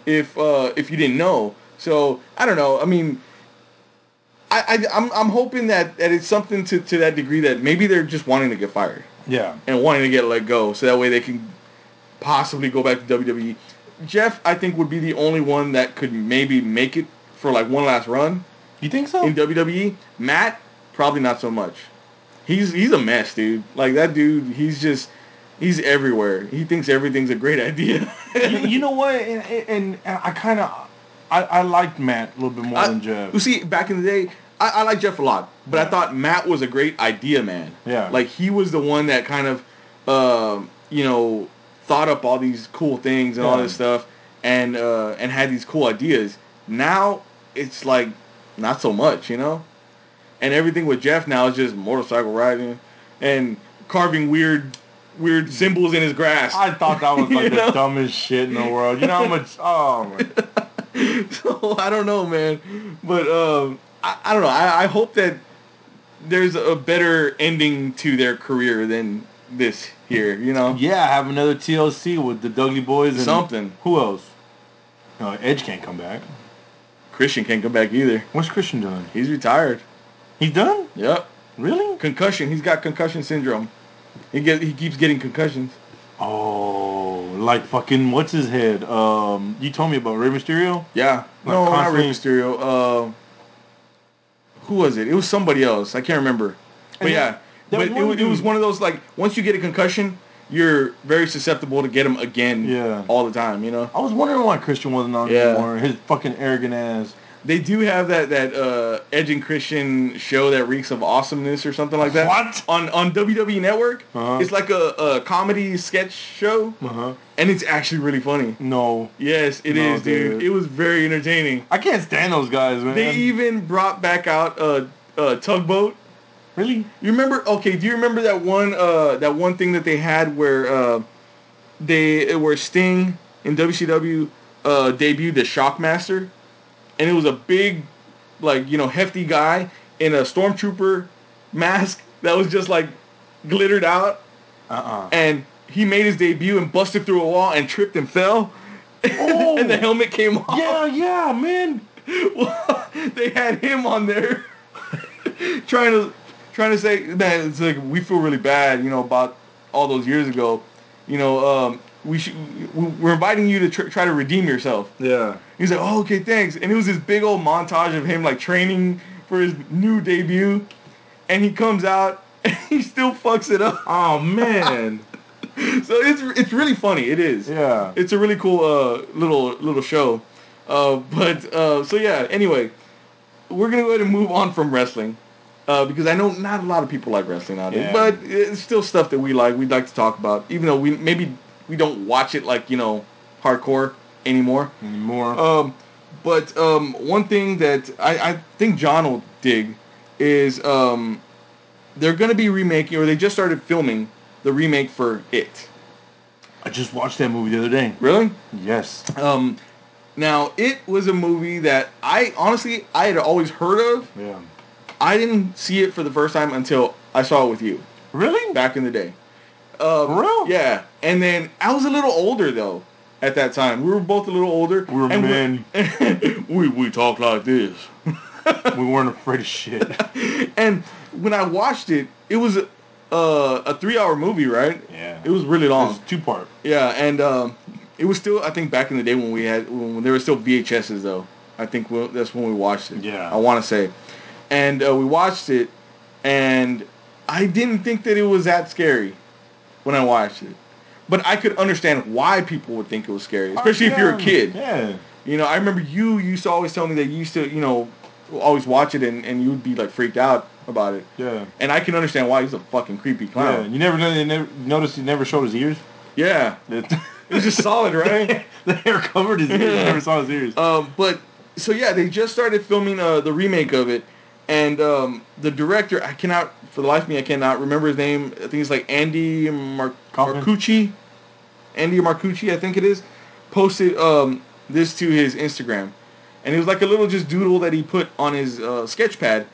If uh, if you didn't know, so I don't know. I mean. I, I, I'm I'm hoping that, that it's something to, to that degree that maybe they're just wanting to get fired. Yeah. And wanting to get let go so that way they can possibly go back to W W E. Jeff, I think, would be the only one that could maybe make it for like one last run. You think so? In W W E. Matt, probably not so much. He's he's a mess, dude. Like that dude, he's just, he's everywhere. He thinks everything's a great idea. you, you know what? And, and, and I kind of, I, I liked Matt a little bit more I, than Jeff. You see, back in the day... I, I like Jeff a lot, but yeah. I thought Matt was a great idea man. Yeah. Like, he was the one that kind of, uh, you know, thought up all these cool things and yeah. all this stuff and uh, and had these cool ideas. Now, it's like, not so much, you know? And everything with Jeff now is just motorcycle riding and carving weird... weird symbols in his grass. I thought that was like the know? dumbest shit in the world. You know how much... Oh, man. So, I don't know, man. But, um... I, I don't know. I, I hope that there's a better ending to their career than this here, you know? Yeah, have another T L C with the Dougley Boys and... something. Who else? Uh, Edge can't come back. Christian can't come back either. What's Christian doing? He's retired. He's done? Yep. Really? Concussion. He's got concussion syndrome. He get, he keeps getting concussions. Oh, like fucking... What's his head? Um, You told me about Rey Mysterio? Yeah. Like no, not Rey Mysterio. Uh... Who was it? It was somebody else. I can't remember. But and yeah. But it, it was one of those, like, once you get a concussion, you're very susceptible to get them again yeah. all the time, you know? I was wondering why Christian wasn't on yeah. anymore. His fucking arrogant ass. They do have that that uh, Edge and Christian show that reeks of awesomeness or something like that. What? On on W W E Network. Uh-huh. It's like a, a comedy sketch show. Uh-huh. And it's actually really funny. No. Yes, it no, is, dude. dude. It was very entertaining. I can't stand those guys, man. They even brought back out a, a Tugboat. Really? You remember? Okay, do you remember that one uh, that one thing that they had where uh, they where Sting in W C W uh, debuted the Shockmaster? And it was a big, like, you know, hefty guy in a stormtrooper mask that was just, like, glittered out. Uh-uh. And he made his debut and busted through a wall and tripped and fell. Oh. And the helmet came off. Yeah, yeah, man. Well, they had him on there trying to trying to say that it's like, we feel really bad, you know, about all those years ago. You know, um... we should, we're inviting you to tr- try to redeem yourself. Yeah. He's like, oh, okay, thanks. And it was this big old montage of him, like, training for his new debut. And he comes out, and he still fucks it up. Oh, man. So it's it's really funny. It is. Yeah. It's a really cool uh, little little show. Uh, but, uh, so, yeah, anyway, we're going to go ahead and move on from wrestling. Uh, because I know not a lot of people like wrestling nowadays. Yeah. But it's still stuff that we like. We'd like to talk about. Even though we maybe... we don't watch it like, you know, hardcore anymore. Anymore. Um, but um, one thing that I, I think John will dig is um, they're going to be remaking, or they just started filming the remake for It. I just watched that movie the other day. Really? Yes. Um, now, It was a movie that I, honestly, I had always heard of. Yeah. I didn't see it for the first time until I saw it with you. Really? Back in the day. Uh, For real? Yeah. And then I was a little older though at that time. We were both a little older. We were and men. We're, we we talked like this. We weren't afraid of shit. And when I watched it, it was a, uh, a three-hour movie, right? Yeah. It was really long. It was two-part. Yeah, and um, it was still I think back in the day when we had when, when there were still V H S's though. I think we'll, that's when we watched it. Yeah. I want to say, and uh, we watched it, and I didn't think that it was that scary. When I watched it. But I could understand why people would think it was scary. Especially oh, yeah. if you're a kid. Yeah. You know, I remember you you used to always tell me that you used to, you know, always watch it and, and you would be, like, freaked out about it. Yeah. And I can understand why. He's a fucking creepy clown. Yeah. You never, you never noticed he never showed his ears? Yeah. It was just solid, right? The hair covered his ears. Yeah. You never saw his ears. Um, but, so, yeah, they just started filming uh, the remake of it. And um, the director, I cannot, for the life of me, I cannot remember his name. I think it's like Andy Mar- Marcucci. Andy Marcucci, I think it is. Posted um, this to his Instagram. And it was like a little just doodle that he put on his uh, sketch pad.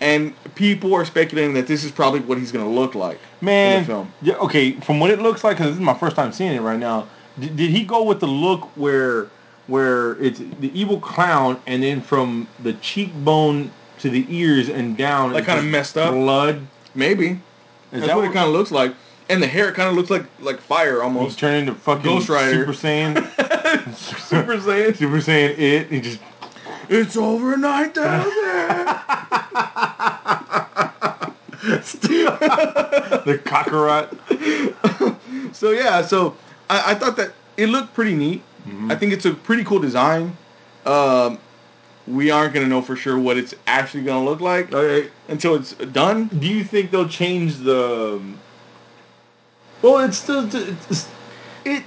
And people are speculating that this is probably what he's going to look like Man, in the film. Yeah, okay, from what it looks like, because this is my first time seeing it right now, did, did he go with the look where where it's the evil clown and then from the cheekbone... to the ears and down. Like kind of messed up. Blood. Maybe. Is That's that what, what it kind of looks like. And the hair kind of looks like like fire almost. He turned into fucking Ghost Rider. Super Saiyan. Super Saiyan. Super Saiyan it. He just... It's over nine thousand. Still. The Kakarot. So yeah, so I, I thought that it looked pretty neat. Mm-hmm. I think it's a pretty cool design. Um... We aren't going to know for sure what it's actually going to look like okay. until it's done. Do you think they'll change the... Well, it's still... It's, it.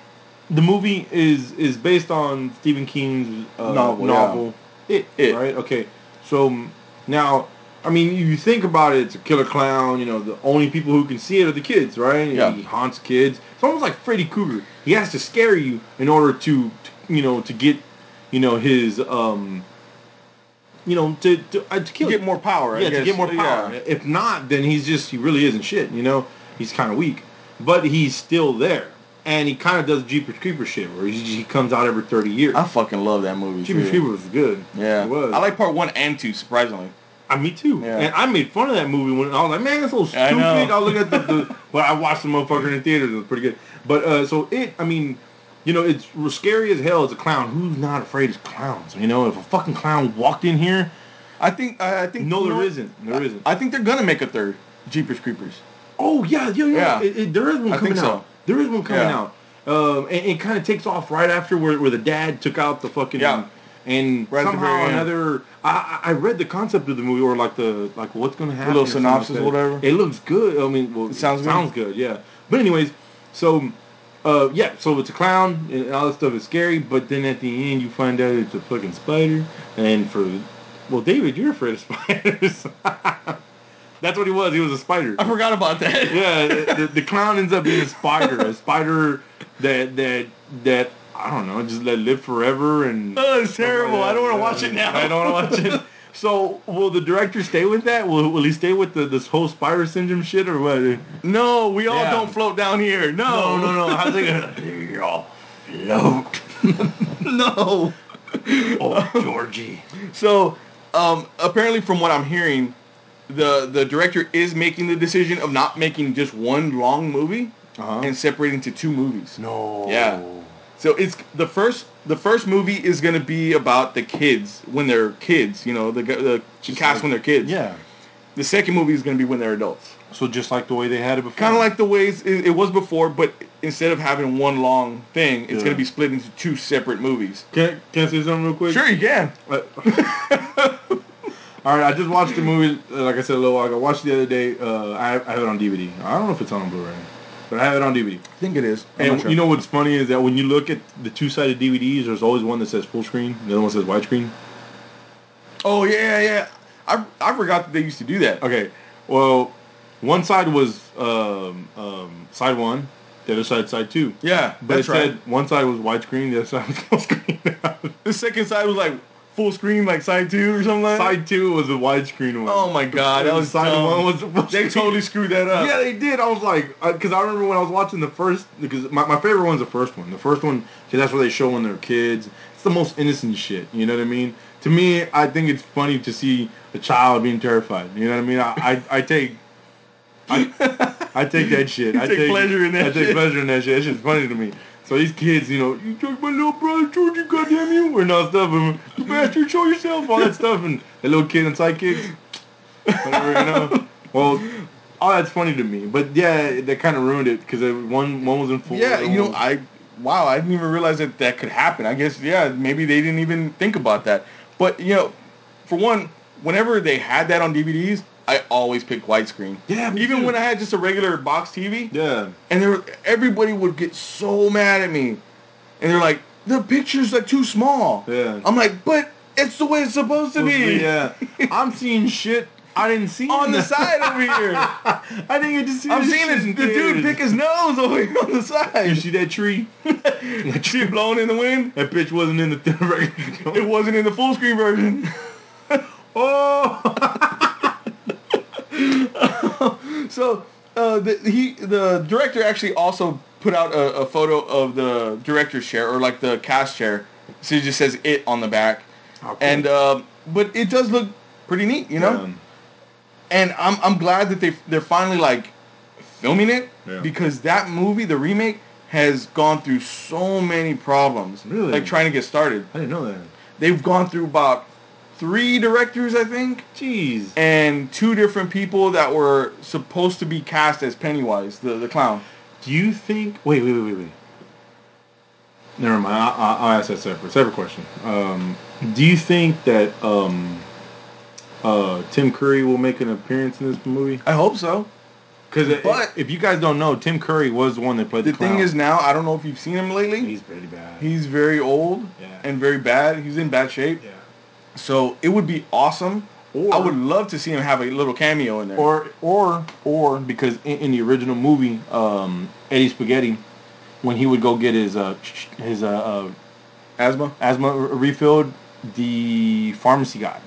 The movie is, is based on Stephen King's uh, novel. novel. Yeah. It, it. Right? Okay. So, now, I mean, you think about it, it's a killer clown. You know, the only people who can see it are the kids, right? Yeah. He haunts kids. It's almost like Freddy Krueger. He has to scare you in order to, to you know, to get, you know, his... um. You know, to to, uh, to kill to get more power. I yeah, guess. to get more power. Yeah. If not, then he's just he really isn't shit. You know, he's kind of weak, but he's still there, and he kind of does Jeepers Creepers shit, where he, he comes out every thirty years. I fucking love that movie. Jeepers Creepers was good. Yeah, it was. I like part one and two. Surprisingly, I me too. Yeah. And I made fun of that movie when I was like, man, that's so stupid. I, I look at the, the well, I watched the motherfucker in the theater. It was pretty good. But uh, so it, I mean. You know, it's scary as hell as a clown. Who's not afraid of clowns? You know, if a fucking clown walked in here, I think I, I think no, there isn't. There isn't. I think they're gonna make a third Jeepers Creepers. Oh yeah, yeah, yeah. yeah. It, it, there is one coming I think so. out. There is one coming yeah. out. Um, and it kind of takes off right after where where the dad took out the fucking yeah. And right somehow or another, I, I read the concept of the movie, or like the like what's going to happen. A little synopsis or whatever. It looks good. I mean, well, it sounds it good. Sounds good, yeah. But anyways, so, uh, yeah, so it's a clown, and all this stuff is scary, but then at the end you find out it's a fucking spider, and for, well, David, you're afraid of spiders. That's what he was. He was a spider. I forgot about that. Yeah, the, the clown ends up being a spider, a spider that, that, that, I don't know, just let it live forever. And oh, it's terrible. Like I don't want to watch it now. I don't want to watch it. So, will the director stay with that? Will Will he stay with the, this whole spider syndrome shit or what? No, we all yeah. don't float down here. No, no, no. no. How's it going to... Y'all float. No. Oh, Georgie. So, um, apparently from what I'm hearing, the, the director is making the decision of not making just one long movie uh-huh. and separating to two movies. No. Yeah. So it's the first. The first movie is gonna be about the kids when they're kids. You know, the the just cast like, when they're kids. Yeah. The second movie is gonna be when they're adults. So just like the way they had it before. Kind of like the ways it, it was before, but instead of having one long thing, it's yeah. gonna be split into two separate movies. Can Can I say something real quick? Sure, you can. All right, I just watched the movie. Like I said a little while ago, I watched it the other day. Uh, I, I have it on D V D. I don't know if it's on Blu-ray. But I have it on D V D. I think it is. I'm and sure. You know what's funny is that when you look at the two-sided D V Ds, there's always one that says full screen, and the other one says widescreen. Oh, yeah, yeah. I I forgot that they used to do that. Okay. Well, one side was um, um, side one, the other side side two. Yeah, but that's it right. said one side was widescreen, the other side was full screen. The second side was like full screen, like side two or something like that? Side two was a widescreen one. Oh my god, that was side dumb. One was they totally screwed that up. Yeah, they did. I was like, because I, I remember when I was watching the first, because my, my favorite one's the first one. The first one, because that's where they show when they're kids. It's the most innocent shit, you know what I mean? To me, I think it's funny to see a child being terrified, you know what I mean? I, I, I take... I, I take that shit. You I take, take pleasure in that I shit. I take pleasure in that shit. It's just funny to me. So these kids, you know, you took my little brother, George, you goddamn you, and all that stuff, and you bastard, show yourself, all that stuff, and the little kid and sidekicks, whatever, you know. Well, all that's funny to me, but yeah, that kind of ruined it, because one, one was in full. Yeah, you know, was... I, wow, I didn't even realize that that could happen. I guess, yeah, maybe they didn't even think about that. But, you know, for one, whenever they had that on D V Ds, I always picked widescreen. Yeah, even too. When I had just a regular box T V. Yeah. And there, were, everybody would get so mad at me, and they're like, "The pictures are too small." Yeah. I'm like, but it's the way it's supposed to be. Yeah. I'm seeing shit I didn't see on the side over here. I didn't get to see. I'm seeing shit the dude pick his nose over here on the side. You see that tree? That tree blowing in the wind. That bitch wasn't in the th- It wasn't in the full screen version. Oh. So uh, the, he, the director actually also put out a, a photo of the director's chair or like the cast chair. So it just says "It" on the back, oh, cool. and uh, but it does look pretty neat, you know. Yeah. And I'm I'm glad that they they're finally like filming it yeah. because that movie, the remake, has gone through so many problems. Really, like trying to get started. I didn't know that. They've gone through about. Three directors, I think. Jeez. And two different people that were supposed to be cast as Pennywise, the, the clown. Do you think... Wait, wait, wait, wait, wait. Never mind. I, I, I'll ask that separate, separate question. Um, do you think that um, uh, Tim Curry will make an appearance in this movie? I hope so. Because if, if you guys don't know, Tim Curry was the one that played the, the clown. The thing is now, I don't know if you've seen him lately. He's pretty bad. He's very old yeah. and very bad. He's in bad shape. Yeah. So it would be awesome. Or I would love to see him have a little cameo in there. Or, or, or because in, in the original movie, um, Eddie Spaghetti, when he would go get his uh, his uh, uh, asthma asthma refilled, the pharmacy guy.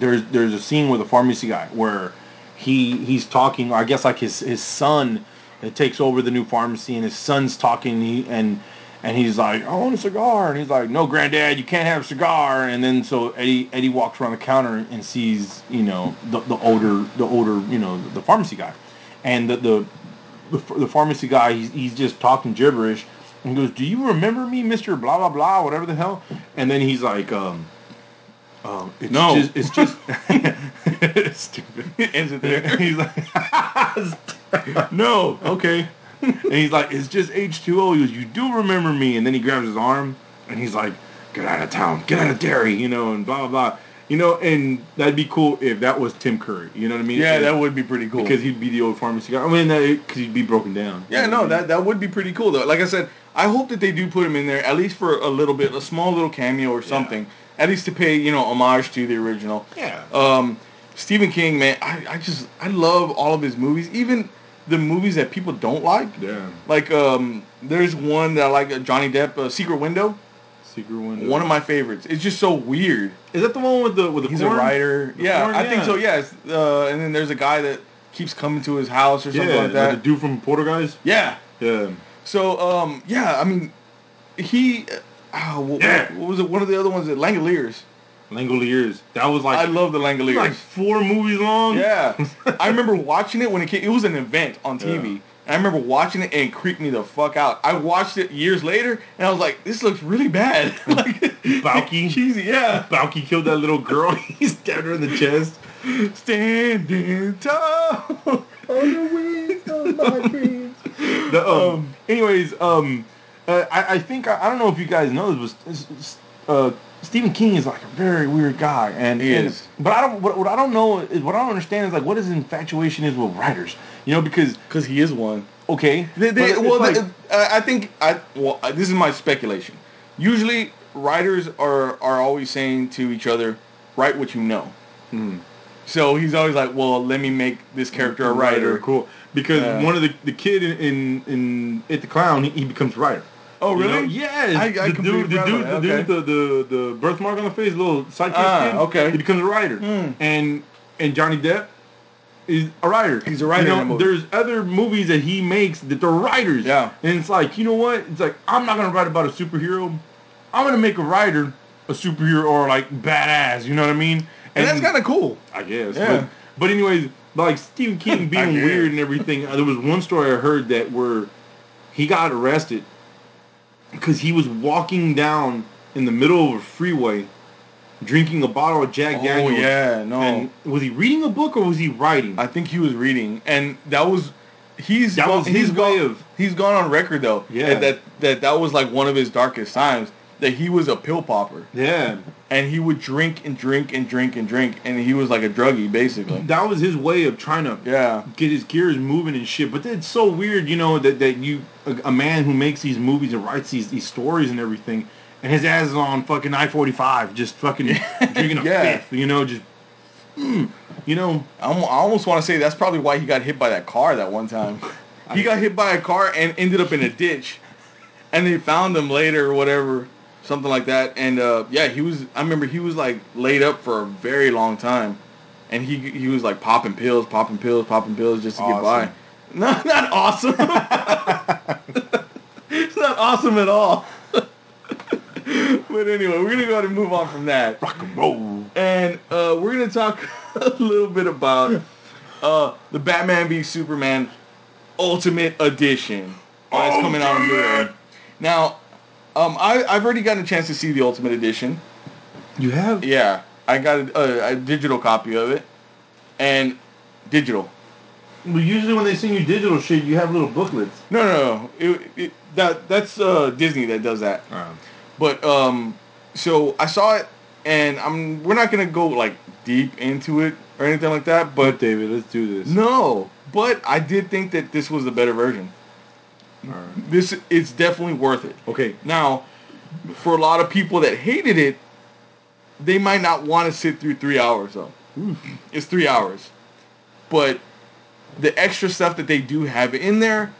There's there's a scene with a pharmacy guy where he he's talking. I guess like his his son that takes over the new pharmacy, and his son's talking and. He, and And he's like, I want a cigar. And he's like, no, granddad, you can't have a cigar. And then so Eddie Eddie walks around the counter and sees, you know, the, the older, the older, you know, the pharmacy guy. And the the, the, the pharmacy guy, he's, he's just talking gibberish. And he goes, do you remember me, Mister Blah, blah, blah, whatever the hell? And then he's like, um, um, it's no. Just, it's just. It's stupid. It ends it there. And he's like, no, okay. And he's like, it's just H two O. He goes, you do remember me. And then he grabs his arm, and he's like, get out of town, get out of Derry, you know, and blah, blah, blah. You know, and that'd be cool if that was Tim Curry. You know what I mean? Yeah, it, that would be pretty cool. Because he'd be the old pharmacy guy. I mean, because he'd be broken down. Yeah, no, I mean? that, that would be pretty cool, though. Like I said, I hope that they do put him in there, at least for a little bit, a small little cameo or something. Yeah. At least to pay, you know, homage to the original. Yeah. Um, Stephen King, man, I, I just, I love all of his movies. Even the movies that people don't like. Yeah. Like, um, there's one that I like, Johnny Depp, uh, Secret Window. Window. One of my favorites. It's just so weird. Is that the one with the with the? He's corn? a writer. The yeah, corn? I yeah. think so. Yes. Uh, and then there's a guy that keeps coming to his house or something yeah, like that. Like the dude from Porter Guys. Yeah. Yeah. So um, yeah, I mean, he. Uh, what, yeah. what was it? One of the other ones that Langoliers. Langoliers. That was like I love the Langoliers. Like four movies long. Yeah. I remember watching it when it came. It was an event on T V. Yeah. I remember watching it and it creeped me the fuck out. I watched it years later and I was like, "This looks really bad." Like Balky, cheesy, yeah. Balky killed that little girl. He stabbed her in the chest. Standing tall on the wings of my dreams. The, um, um, anyways, um, uh, I, I think I, I don't know if you guys know this, but it's, it's, uh, Stephen King is like a very weird guy, and, he and is. But I don't. What, what I don't know is what I don't understand is like what his infatuation is with writers. You know, because because he is one. Okay. They, they, but, well, like, they, I think I. Well, this is my speculation. Usually, writers are are always saying to each other, "Write what you know." Mm. So he's always like, "Well, let me make this character a writer." Cool. Because uh, one of the the kid in in, in It the Clown, he, he becomes a writer. Oh really? You know? Yes. I, I the dude, the dude, the, dude okay. with the, the, the birthmark on the face, little sidekick ah, kid. Okay. He becomes a writer, mm. and and Johnny Depp is a writer. He's a writer. You know, in the movie. There's other movies that he makes that they're writers. Yeah. And it's like, you know what? It's like I'm not gonna write about a superhero. I'm gonna make a writer a superhero or like badass. You know what I mean? And, and that's kind of cool. I guess. Yeah. But, but anyways, like Stephen King being weird and everything. There was one story I heard that where he got arrested. Because he was walking down in the middle of a freeway, drinking a bottle of Jack oh, Daniels. Oh, yeah, no. And was he reading a book or was he writing? I think he was reading. And that was... He's that gone, was his he's way gone, of... He's gone on record, though. Yeah. That that, that that was, like, one of his darkest times. That he was a pill popper. Yeah. And he would drink and drink and drink and drink. And he was, like, a druggie, basically. That was his way of trying to yeah. get his gears moving and shit. But it's so weird, you know, that, that you... A, a man who makes these movies and writes these, these stories and everything, and his ass is on fucking I forty-five, just fucking drinking a yeah. fifth, you know, just, mm, you know. I almost want to say that's probably why he got hit by that car that one time. He got hit by a car and ended up in a ditch, and they found him later or whatever, something like that. And, uh, yeah, he was, I remember he was, like, laid up for a very long time, and he he was, like, popping pills, popping pills, popping pills just to awesome. get by. No, not awesome. It's not awesome at all. But anyway, we're going to go ahead and move on from that. Rock and roll. And uh, we're going to talk a little bit about uh, the Batman v Superman Ultimate Edition. That's Ultimate. coming out on Blu-ray. Now, um, I, I've already gotten a chance to see the Ultimate Edition. You have? Yeah. I got a, a digital copy of it. And digital. Well, usually when they send you digital shit, you have little booklets. No, no, no. It, it, that that's uh, Disney that does that. Uh-huh. But um, so I saw it, and I'm we're not gonna go like deep into it or anything like that. But David, let's do this. No, but I did think that this was the better version. All right. This it's definitely worth it. Okay. Now, for a lot of people that hated it, they might not want to sit through three hours though. Ooh. It's three hours, but the extra stuff that they do have in there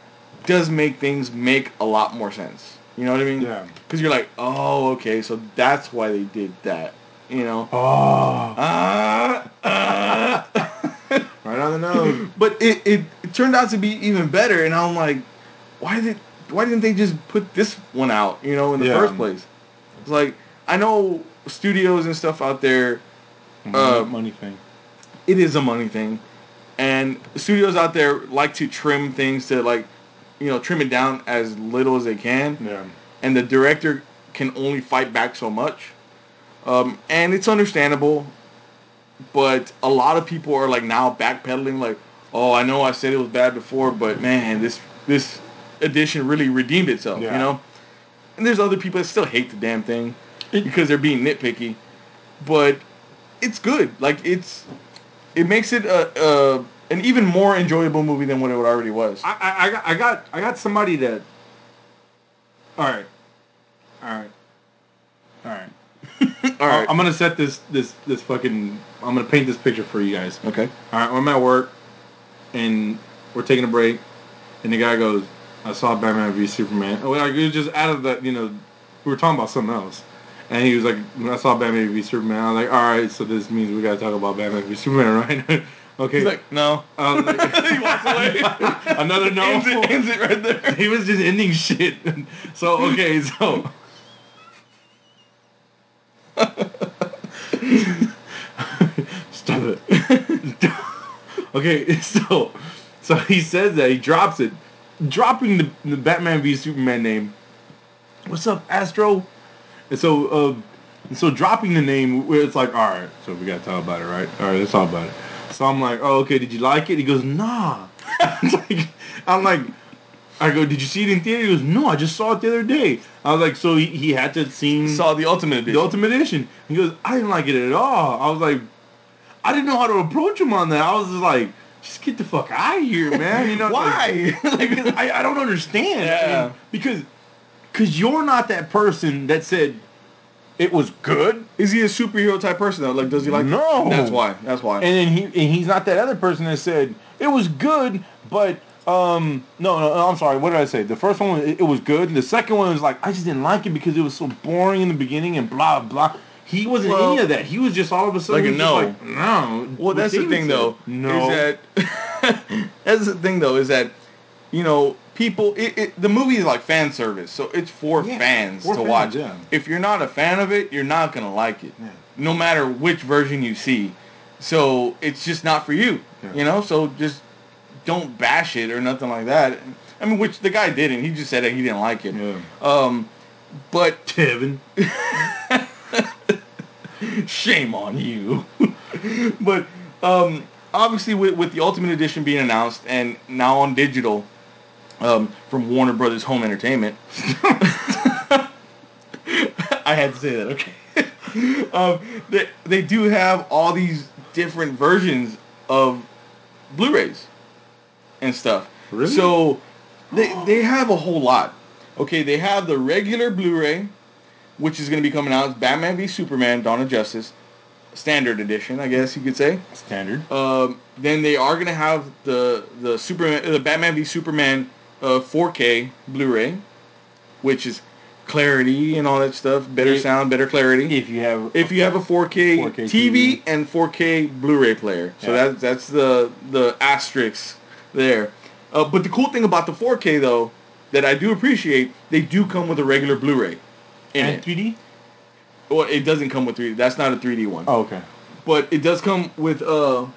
does make things make a lot more sense. You know what I mean? Yeah. Because you're like, oh, okay, so that's why they did that. You know? Oh. Uh, uh. Right on the nose. But it, it, it turned out to be even better, and I'm like, why did why didn't they just put this one out? You know, in the yeah. first place. It's like I know studios and stuff out there. Uh, money thing. It is a money thing. And studios out there like to trim things to, like, you know, trim it down as little as they can. Yeah. And the director can only fight back so much. Um, and it's understandable. But a lot of people are, like, now backpedaling. Like, oh, I know I said it was bad before, but, man, this this edition really redeemed itself, yeah. you know? And there's other people that still hate the damn thing. because they're being nitpicky. But it's good. Like, it's, it makes it a, a an even more enjoyable movie than what it already was. I, I, I, got, I got I got somebody that... Alright. Alright. Alright. Alright. I'm going to set this, this, this fucking... I'm going to paint this picture for you guys. Okay. Alright, I'm at work, and we're taking a break, and the guy goes, I saw Batman v Superman. Oh, like, it was just out of the, you know, we were talking about something else. And he was like, when I saw Batman v Superman, I was like, alright, so this means we got to talk about Batman v Superman, right? Okay. He's like, no. Um, like, he walks away. Another no. Ends it, ends it right there. He was just ending shit. So, okay, so. Stop it. Okay, so. So he says that. He drops it. Dropping the, the Batman v Superman name. What's up, Astro? And so, uh, and so dropping the name, it's like, alright, so we got to talk about it, right? Alright, let's talk about it. So I'm like, oh, okay, did you like it? He goes, nah. like, I'm like, I go, did you see it in theater? He goes, no, I just saw it the other day. I was like, so he, he had to have seen... Saw the Ultimate Edition. The Ultimate Edition. He goes, I didn't like it at all. I was like, I didn't know how to approach him on that. I was just like, just get the fuck out of here, man. You know, why? Like, like, I, I don't understand. Yeah. I mean, because cause you're not that person that said... It was good. Is he a superhero type person though? Like, does he like? No. It? That's why. That's why. And then he and he's not that other person that said it was good, but um no, no, no I'm sorry. What did I say? The first one it, it was good, and the second one was like I just didn't like it because it was so boring in the beginning and blah blah. He wasn't well, any of that. He was just all of a sudden like a no, like, no. Well, that's the thing though. No. Is that that's the thing though is that you know. People, it, it, the movie is like fan service, so it's for yeah, fans for to fans, watch. Yeah. If you're not a fan of it, you're not going to like it, yeah. no matter which version you see. So it's just not for you, yeah. you know? So just don't bash it or nothing like that. I mean, which the guy didn't. He just said that he didn't like it. Yeah. Um, but... Kevin. Shame on you. But um, obviously with, with the Ultimate Edition being announced and now on digital... Um, from Warner Brothers Home Entertainment. I had to say that, okay. um, they, they do have all these different versions of Blu-rays and stuff. Really? So they they have a whole lot. Okay, they have the regular Blu-ray, which is going to be coming out. It's Batman v Superman, Dawn of Justice. Standard edition, I guess you could say. Standard. Um, then they are going to have the, the, Superman, the Batman v Superman... Uh, four K Blu-ray, which is clarity and all that stuff, better if, sound, better clarity. If you have, if you have a four K, four K T V, T V and four K Blu-ray player, so yeah. that's that's the the asterisk there. Uh, but the cool thing about the four K though, that I do appreciate, they do come with a regular Blu-ray in and it. three D. Well, it doesn't come with three D. That's not a three D one. Oh, okay. But it does come with uh.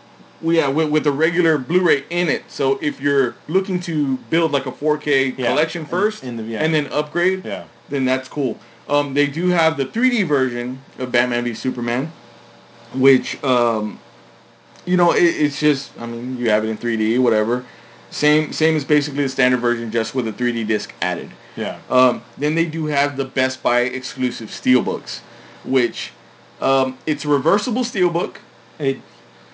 Well, yeah, with, with a regular Blu-ray in it. So if you're looking to build like a four K yeah, collection first in, in the, yeah. and then upgrade, yeah. then that's cool. Um, they do have the three D version of Batman v Superman, which, um, you know, it, it's just, I mean, you have it in three D, whatever. Same same as basically the standard version, just with a three D disc added. Yeah. Um, then they do have the Best Buy exclusive steelbooks, which um, it's a reversible steelbook. It,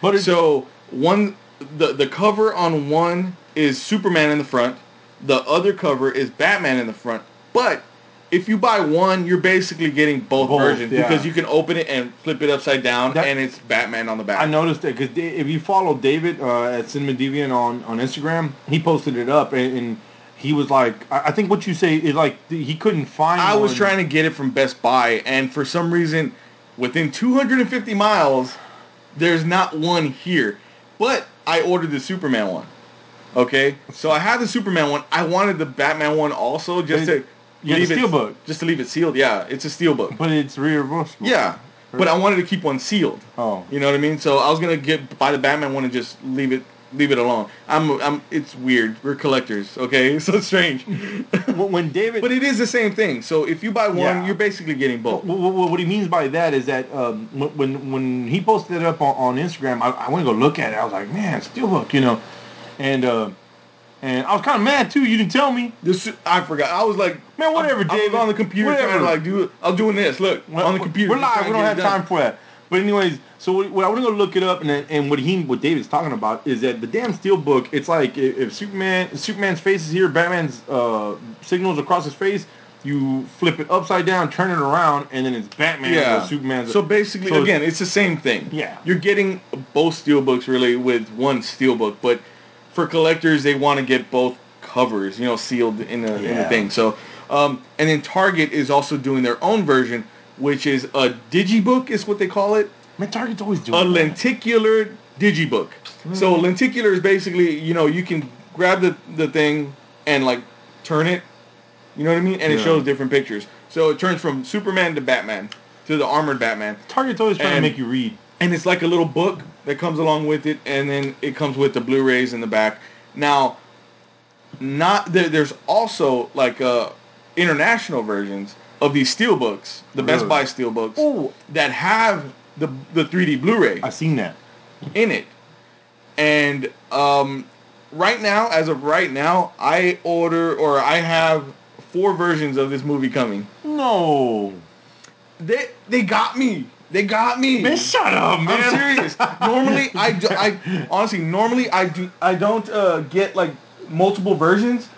but it's, so... One, the, the cover on one is Superman in the front. The other cover is Batman in the front. But if you buy one, you're basically getting both, both versions yeah. because you can open it and flip it upside down, that, and it's Batman on the back. I noticed that because if you follow David uh, at Cinema Deviant on, on Instagram, he posted it up, and, and he was like, I, I think what you say is like he couldn't find I one. was trying to get it from Best Buy, and for some reason, within two hundred fifty miles, there's not one here. But I ordered the Superman one, okay? So I had the Superman one. I wanted the Batman one also just to leave it steelbook. Just to leave it sealed, yeah. It's a steelbook. But it's reversible. Yeah, but I wanted to keep one sealed. Oh. You know what I mean? So I was going to get buy the Batman one and just leave it leave it alone. I'm I'm it's weird. We're collectors, okay? So it's strange. When David But it is the same thing. So if you buy one, yeah. you're basically getting both. What he means by that is that um, when when he posted it up on, on Instagram, I, I went to go look at it. I was like, man, steelbook, you know. And uh, And I was kind of mad, too. You didn't tell me. This I forgot. I was like, man, whatever, David. I was on the computer. Whatever. Like, dude, I'm doing this. Look, we're, on the computer. We're live. We don't have time for that. But anyways, so what, what I want to go look it up, and and what he, what David's talking about is that the damn Steelbook. It's like if, if Superman, if Superman's face is here, Batman's uh, signals across his face. You flip it upside down, turn it around, and then it's Batman yeah. or Superman. So basically, so again, it's, it's the same thing. Yeah, you're getting both Steelbooks really with one Steelbook, but for collectors, they want to get both covers, you know, sealed in the yeah. in the thing. So, um, and then Target is also doing their own version, which is a digibook, is what they call it. Man, Target's always doing a that. lenticular digibook. Mm. So lenticular is basically, you know, you can grab the, the thing and, like, turn it. You know what I mean? And yeah. it shows different pictures. So it turns from Superman to Batman, to the armored Batman. Target's always trying and, to make you read. And it's like a little book that comes along with it, and then it comes with the Blu-rays in the back. Now, not there, there's also, like, uh, international versions of these Steelbooks, the really? Best Buy Steelbooks, Ooh. that have the the three D Blu-ray. I've seen that. In it. And um, right now, as of right now, I order, or I have four versions of this movie coming. No. They they got me. They got me. Man, shut up, man. I'm serious. Normally, I, do, I, honestly, normally, I, do, I don't uh, get, like, multiple versions.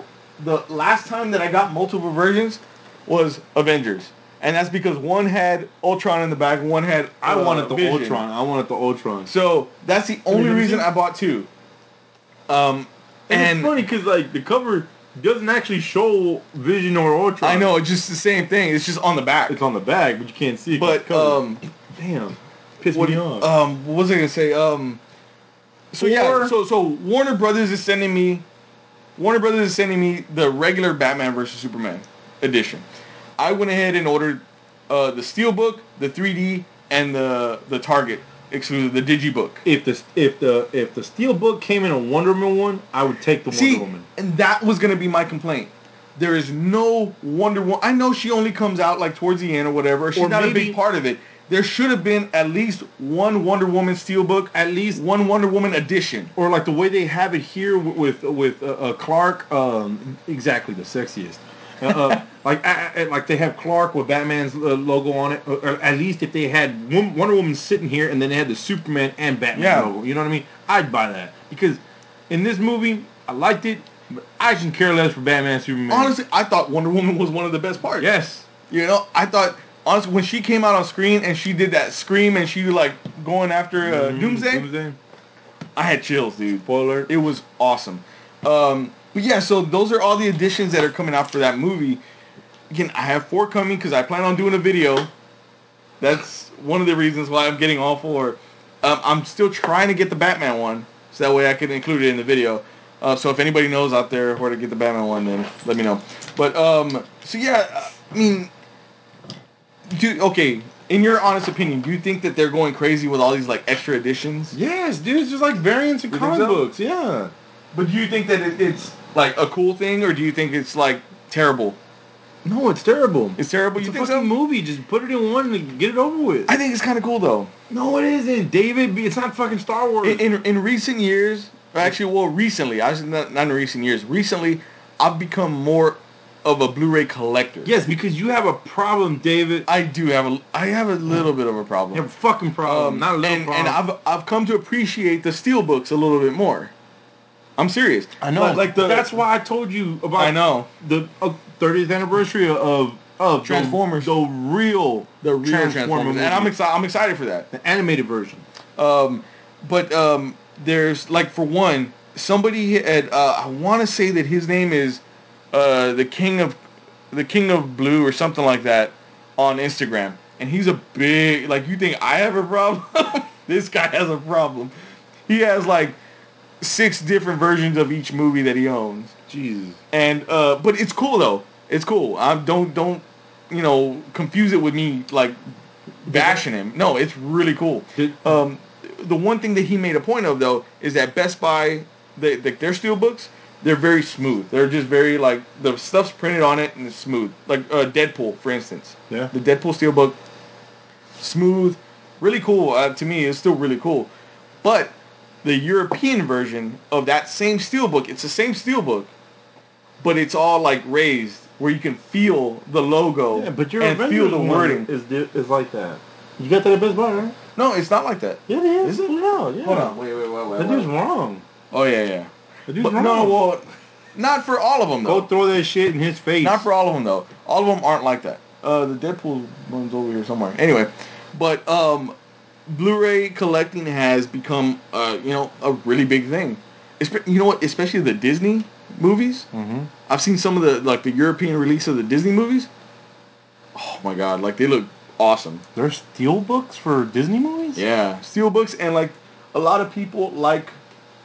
The last time that I got multiple versions was Avengers. And that's because one had Ultron in the back, one had I uh, wanted the Vision. Ultron. I wanted the Ultron. So that's the only reason I bought two. Um, and, and it's funny because, like, the cover doesn't actually show Vision or Ultron. I know, it's just the same thing. It's just on the back. It's on the back, but you can't see it. But um, damn, pissed what, me off. Um, what was I gonna say? Um, so or, yeah, so so Warner Brothers is sending me, Warner Brothers is sending me the regular Batman versus Superman edition. I went ahead and ordered uh, the Steelbook, the three D, and the the Target exclusive, the Digibook. If the if the if the Steelbook came in a Wonder Woman one, I would take the Wonder See, Woman. And that was gonna be my complaint. There is no Wonder Woman. I know she only comes out like towards the end or whatever. She's or not maybe, a big part of it. There should have been at least one Wonder Woman Steelbook, at least one Wonder Woman edition, or like the way they have it here with with uh, uh, Clark. Um, exactly, the sexiest. uh, uh, like I, I, like they have Clark with Batman's uh, logo on it. Or, or at least if they had Wonder Woman sitting here and then they had the Superman and Batman yeah. logo. You know what I mean? I'd buy that. Because in this movie, I liked it, but I can care less for Batman and Superman. Honestly, I thought Wonder Woman was one of the best parts. Yes. You know, I thought, honestly, when she came out on screen and she did that scream and she, like, going after uh, mm-hmm. Doomsday, Doomsday, I had chills, dude. Spoiler. It was awesome. Um... But yeah, so those are all the editions that are coming out for that movie. Again, I have four coming because I plan on doing a video. That's one of the reasons why I'm getting all four. Um, I'm still trying to get the Batman one, so that way I can include it in the video. Uh, so if anybody knows out there where to get the Batman one, then let me know. But, um, so yeah, I mean, dude, okay, in your honest opinion, do you think that they're going crazy with all these, like, extra editions? Yes, dude, it's just like variants of comic books, yeah. But do you think that it, it's, like, a cool thing, or do you think it's, like, terrible? No, it's terrible. It's terrible? It's you a think fucking so? movie. Just put it in one and get it over with. I think it's kind of cool, though. No, it isn't, David. It's not fucking Star Wars. In in, in recent years, actually, well, recently, I not, not in recent years, recently, I've become more of a Blu-ray collector. Yes, because you have a problem, David. I do have a, I have a little bit of a problem. You have a fucking problem, um, not a little and, problem. And I've, I've come to appreciate the Steelbooks a little bit more. I'm serious. I know. But like the, that's why I told you about. I know the uh, thirtieth anniversary of of Transformers, the, the real, the real Transformers, Transformers. and I'm excited. I'm excited for that. The animated version. Um, but um, there's like for one, somebody had. Uh, I want to say that his name is uh, the King of the King of Blue or something like that on Instagram, and he's a big like. You think I have a problem? This guy has a problem. He has like. Six different versions of each movie that he owns. Jesus. And uh, but it's cool though. It's cool. I don't don't you know confuse it with me like bashing him. No, it's really cool. Um, the one thing that he made a point of though is that Best Buy, they, they, their Steelbooks, they're very smooth. They're just very like the stuff's printed on it and it's smooth. Like uh, Deadpool, for instance. Yeah. The Deadpool Steelbook, smooth, really cool. Uh, to me, it's still really cool, but the European version of that same steelbook. It's the same steelbook, but it's all like raised where you can feel the logo yeah, but your and feel the wording. Is is like that. You got that at Best Buy, right? No, it's not like that. Yeah, it is. Is it? No, yeah. Hold on. Wait, wait, wait, wait. That dude's wrong. Oh, yeah, yeah. That dude's but, wrong. No, well, not for all of them, though. Go throw that shit in his face. Not for all of them, though. All of them aren't like that. Uh, the Deadpool one's over here somewhere. Anyway, but um, Blu-ray collecting has become, uh, you know, a really big thing. Espe- you know what? Especially the Disney movies. Mm-hmm. I've seen some of the, like, the European release of the Disney movies. Oh, my God. Like, they look... awesome. There's steelbooks for Disney movies? Yeah. Steelbooks, and like a lot of people like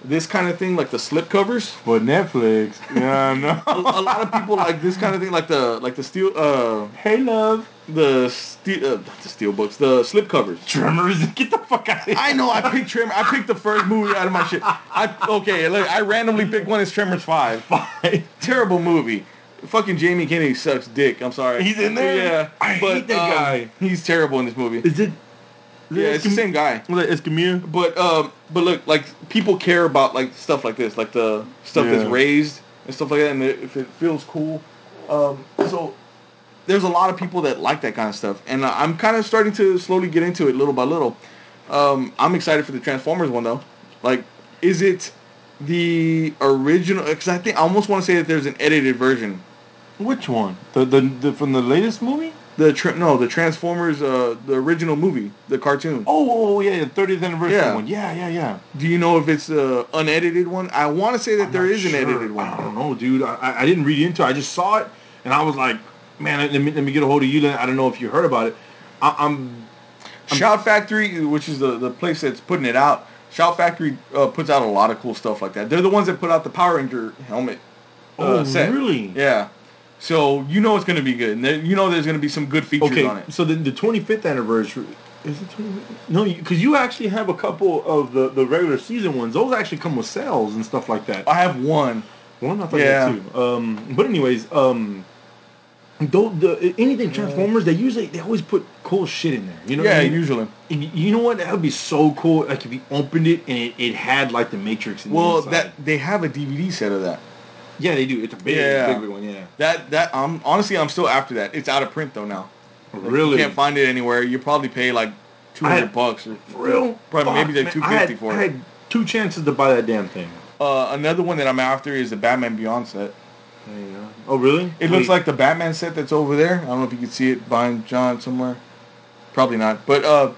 this kind of thing, like the slip covers. But Netflix. Yeah, no. a, a lot of people like this kind of thing, like the like the steel uh Hey love. The steel uh, not the steelbooks, the slip covers. Tremors, get the fuck out of here. I know I picked Tremors. I picked the first movie out of my shit. I okay, look, I randomly picked one as Tremors five. Five. Terrible movie. Fucking Jamie Kennedy sucks dick. I'm sorry. He's in there? Yeah. I but, hate that um, guy. He's terrible in this movie. Is it? Is yeah, it it's Escam- the same guy. It's Escamilla. But, um, but look, like, people care about, like, stuff like this. Like, the stuff yeah. that's raised and stuff like that. And if it feels cool. Um, so, there's a lot of people that like that kind of stuff. And I'm kind of starting to slowly get into it little by little. Um, I'm excited for the Transformers one, though. Like, is it the original? Because I think I almost want to say that there's an edited version. Which one? The, the the from the latest movie? The tra- no, the Transformers, uh, the original movie, the cartoon. Oh, oh yeah, the thirtieth anniversary yeah. one. Yeah, yeah, yeah. Do you know if it's the unedited one? I want to say that I'm there is sure. an edited one. I don't know, dude. I I didn't read into it. I just saw it, and I was like, man, let me, let me get a hold of you. I don't know if you heard about it. I, I'm, I'm... Shout Factory, which is the, the place that's putting it out. Shout Factory uh, puts out a lot of cool stuff like that. They're the ones that put out the Power Ranger helmet uh, oh, set. Oh, really? Yeah. So, you know it's going to be good. And then, you know there's going to be some good features okay, on it. So, the, the twenty-fifth anniversary... Is it twenty-fifth? No, because you, you actually have a couple of the, the regular season ones. Those actually come with sales and stuff like that. I have one. One? I thought yeah. you had two. Um, but anyways, um, though the anything Transformers, they usually... They always put cool shit in there. You know yeah, what I mean? Usually. And you know what? That would be so cool. Like, if you opened it and it, it had, like, the Matrix in well, the inside. Well, they have a D V D set of that. Yeah, they do. It's a big, yeah. big, big one. Yeah. That that um honestly, I'm still after that. It's out of print though now. Like, really? You can't find it anywhere. You probably pay like two hundred bucks or for real. Probably Fuck, maybe like two fifty for it. I had two chances to buy that damn thing. Uh, another one that I'm after is the Batman Beyond set. There you go. Oh really? It Wait. looks like the Batman set that's over there. I don't know if you can see it behind John somewhere. Probably not. But uh,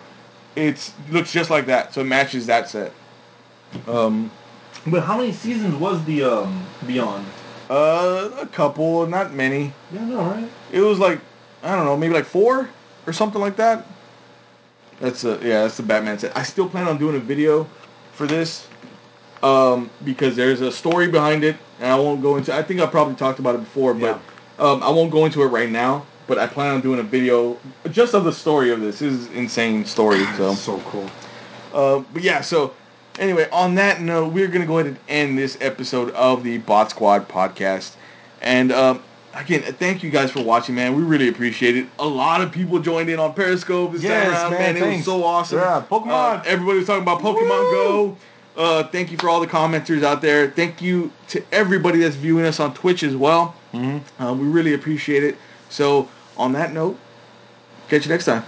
it's looks just like that, so it matches that set. Um. But how many seasons was the um, Beyond? Uh, a couple, not many. Yeah, no, right? It was like, I don't know, maybe like four or something like that. That's a yeah, that's the Batman set. I still plan on doing a video for this um, because there's a story behind it, and I won't go into. I think I probably talked about it before, but yeah. um, I won't go into it right now. But I plan on doing a video just of the story of this. This is an insane story. So so cool. Uh, but yeah, so. Anyway, on that note, we're going to go ahead and end this episode of the Bot Squad podcast. And, um, again, thank you guys for watching, man. We really appreciate it. A lot of people joined in on Periscope this yes, time around, man. man. It thanks. was so awesome. Yeah, Pokemon. Uh, everybody was talking about Pokemon Woo! Go. Uh, thank you for all the commenters out there. Thank you to everybody that's viewing us on Twitch as well. Mm-hmm. Uh, we really appreciate it. So, on that note, catch you next time.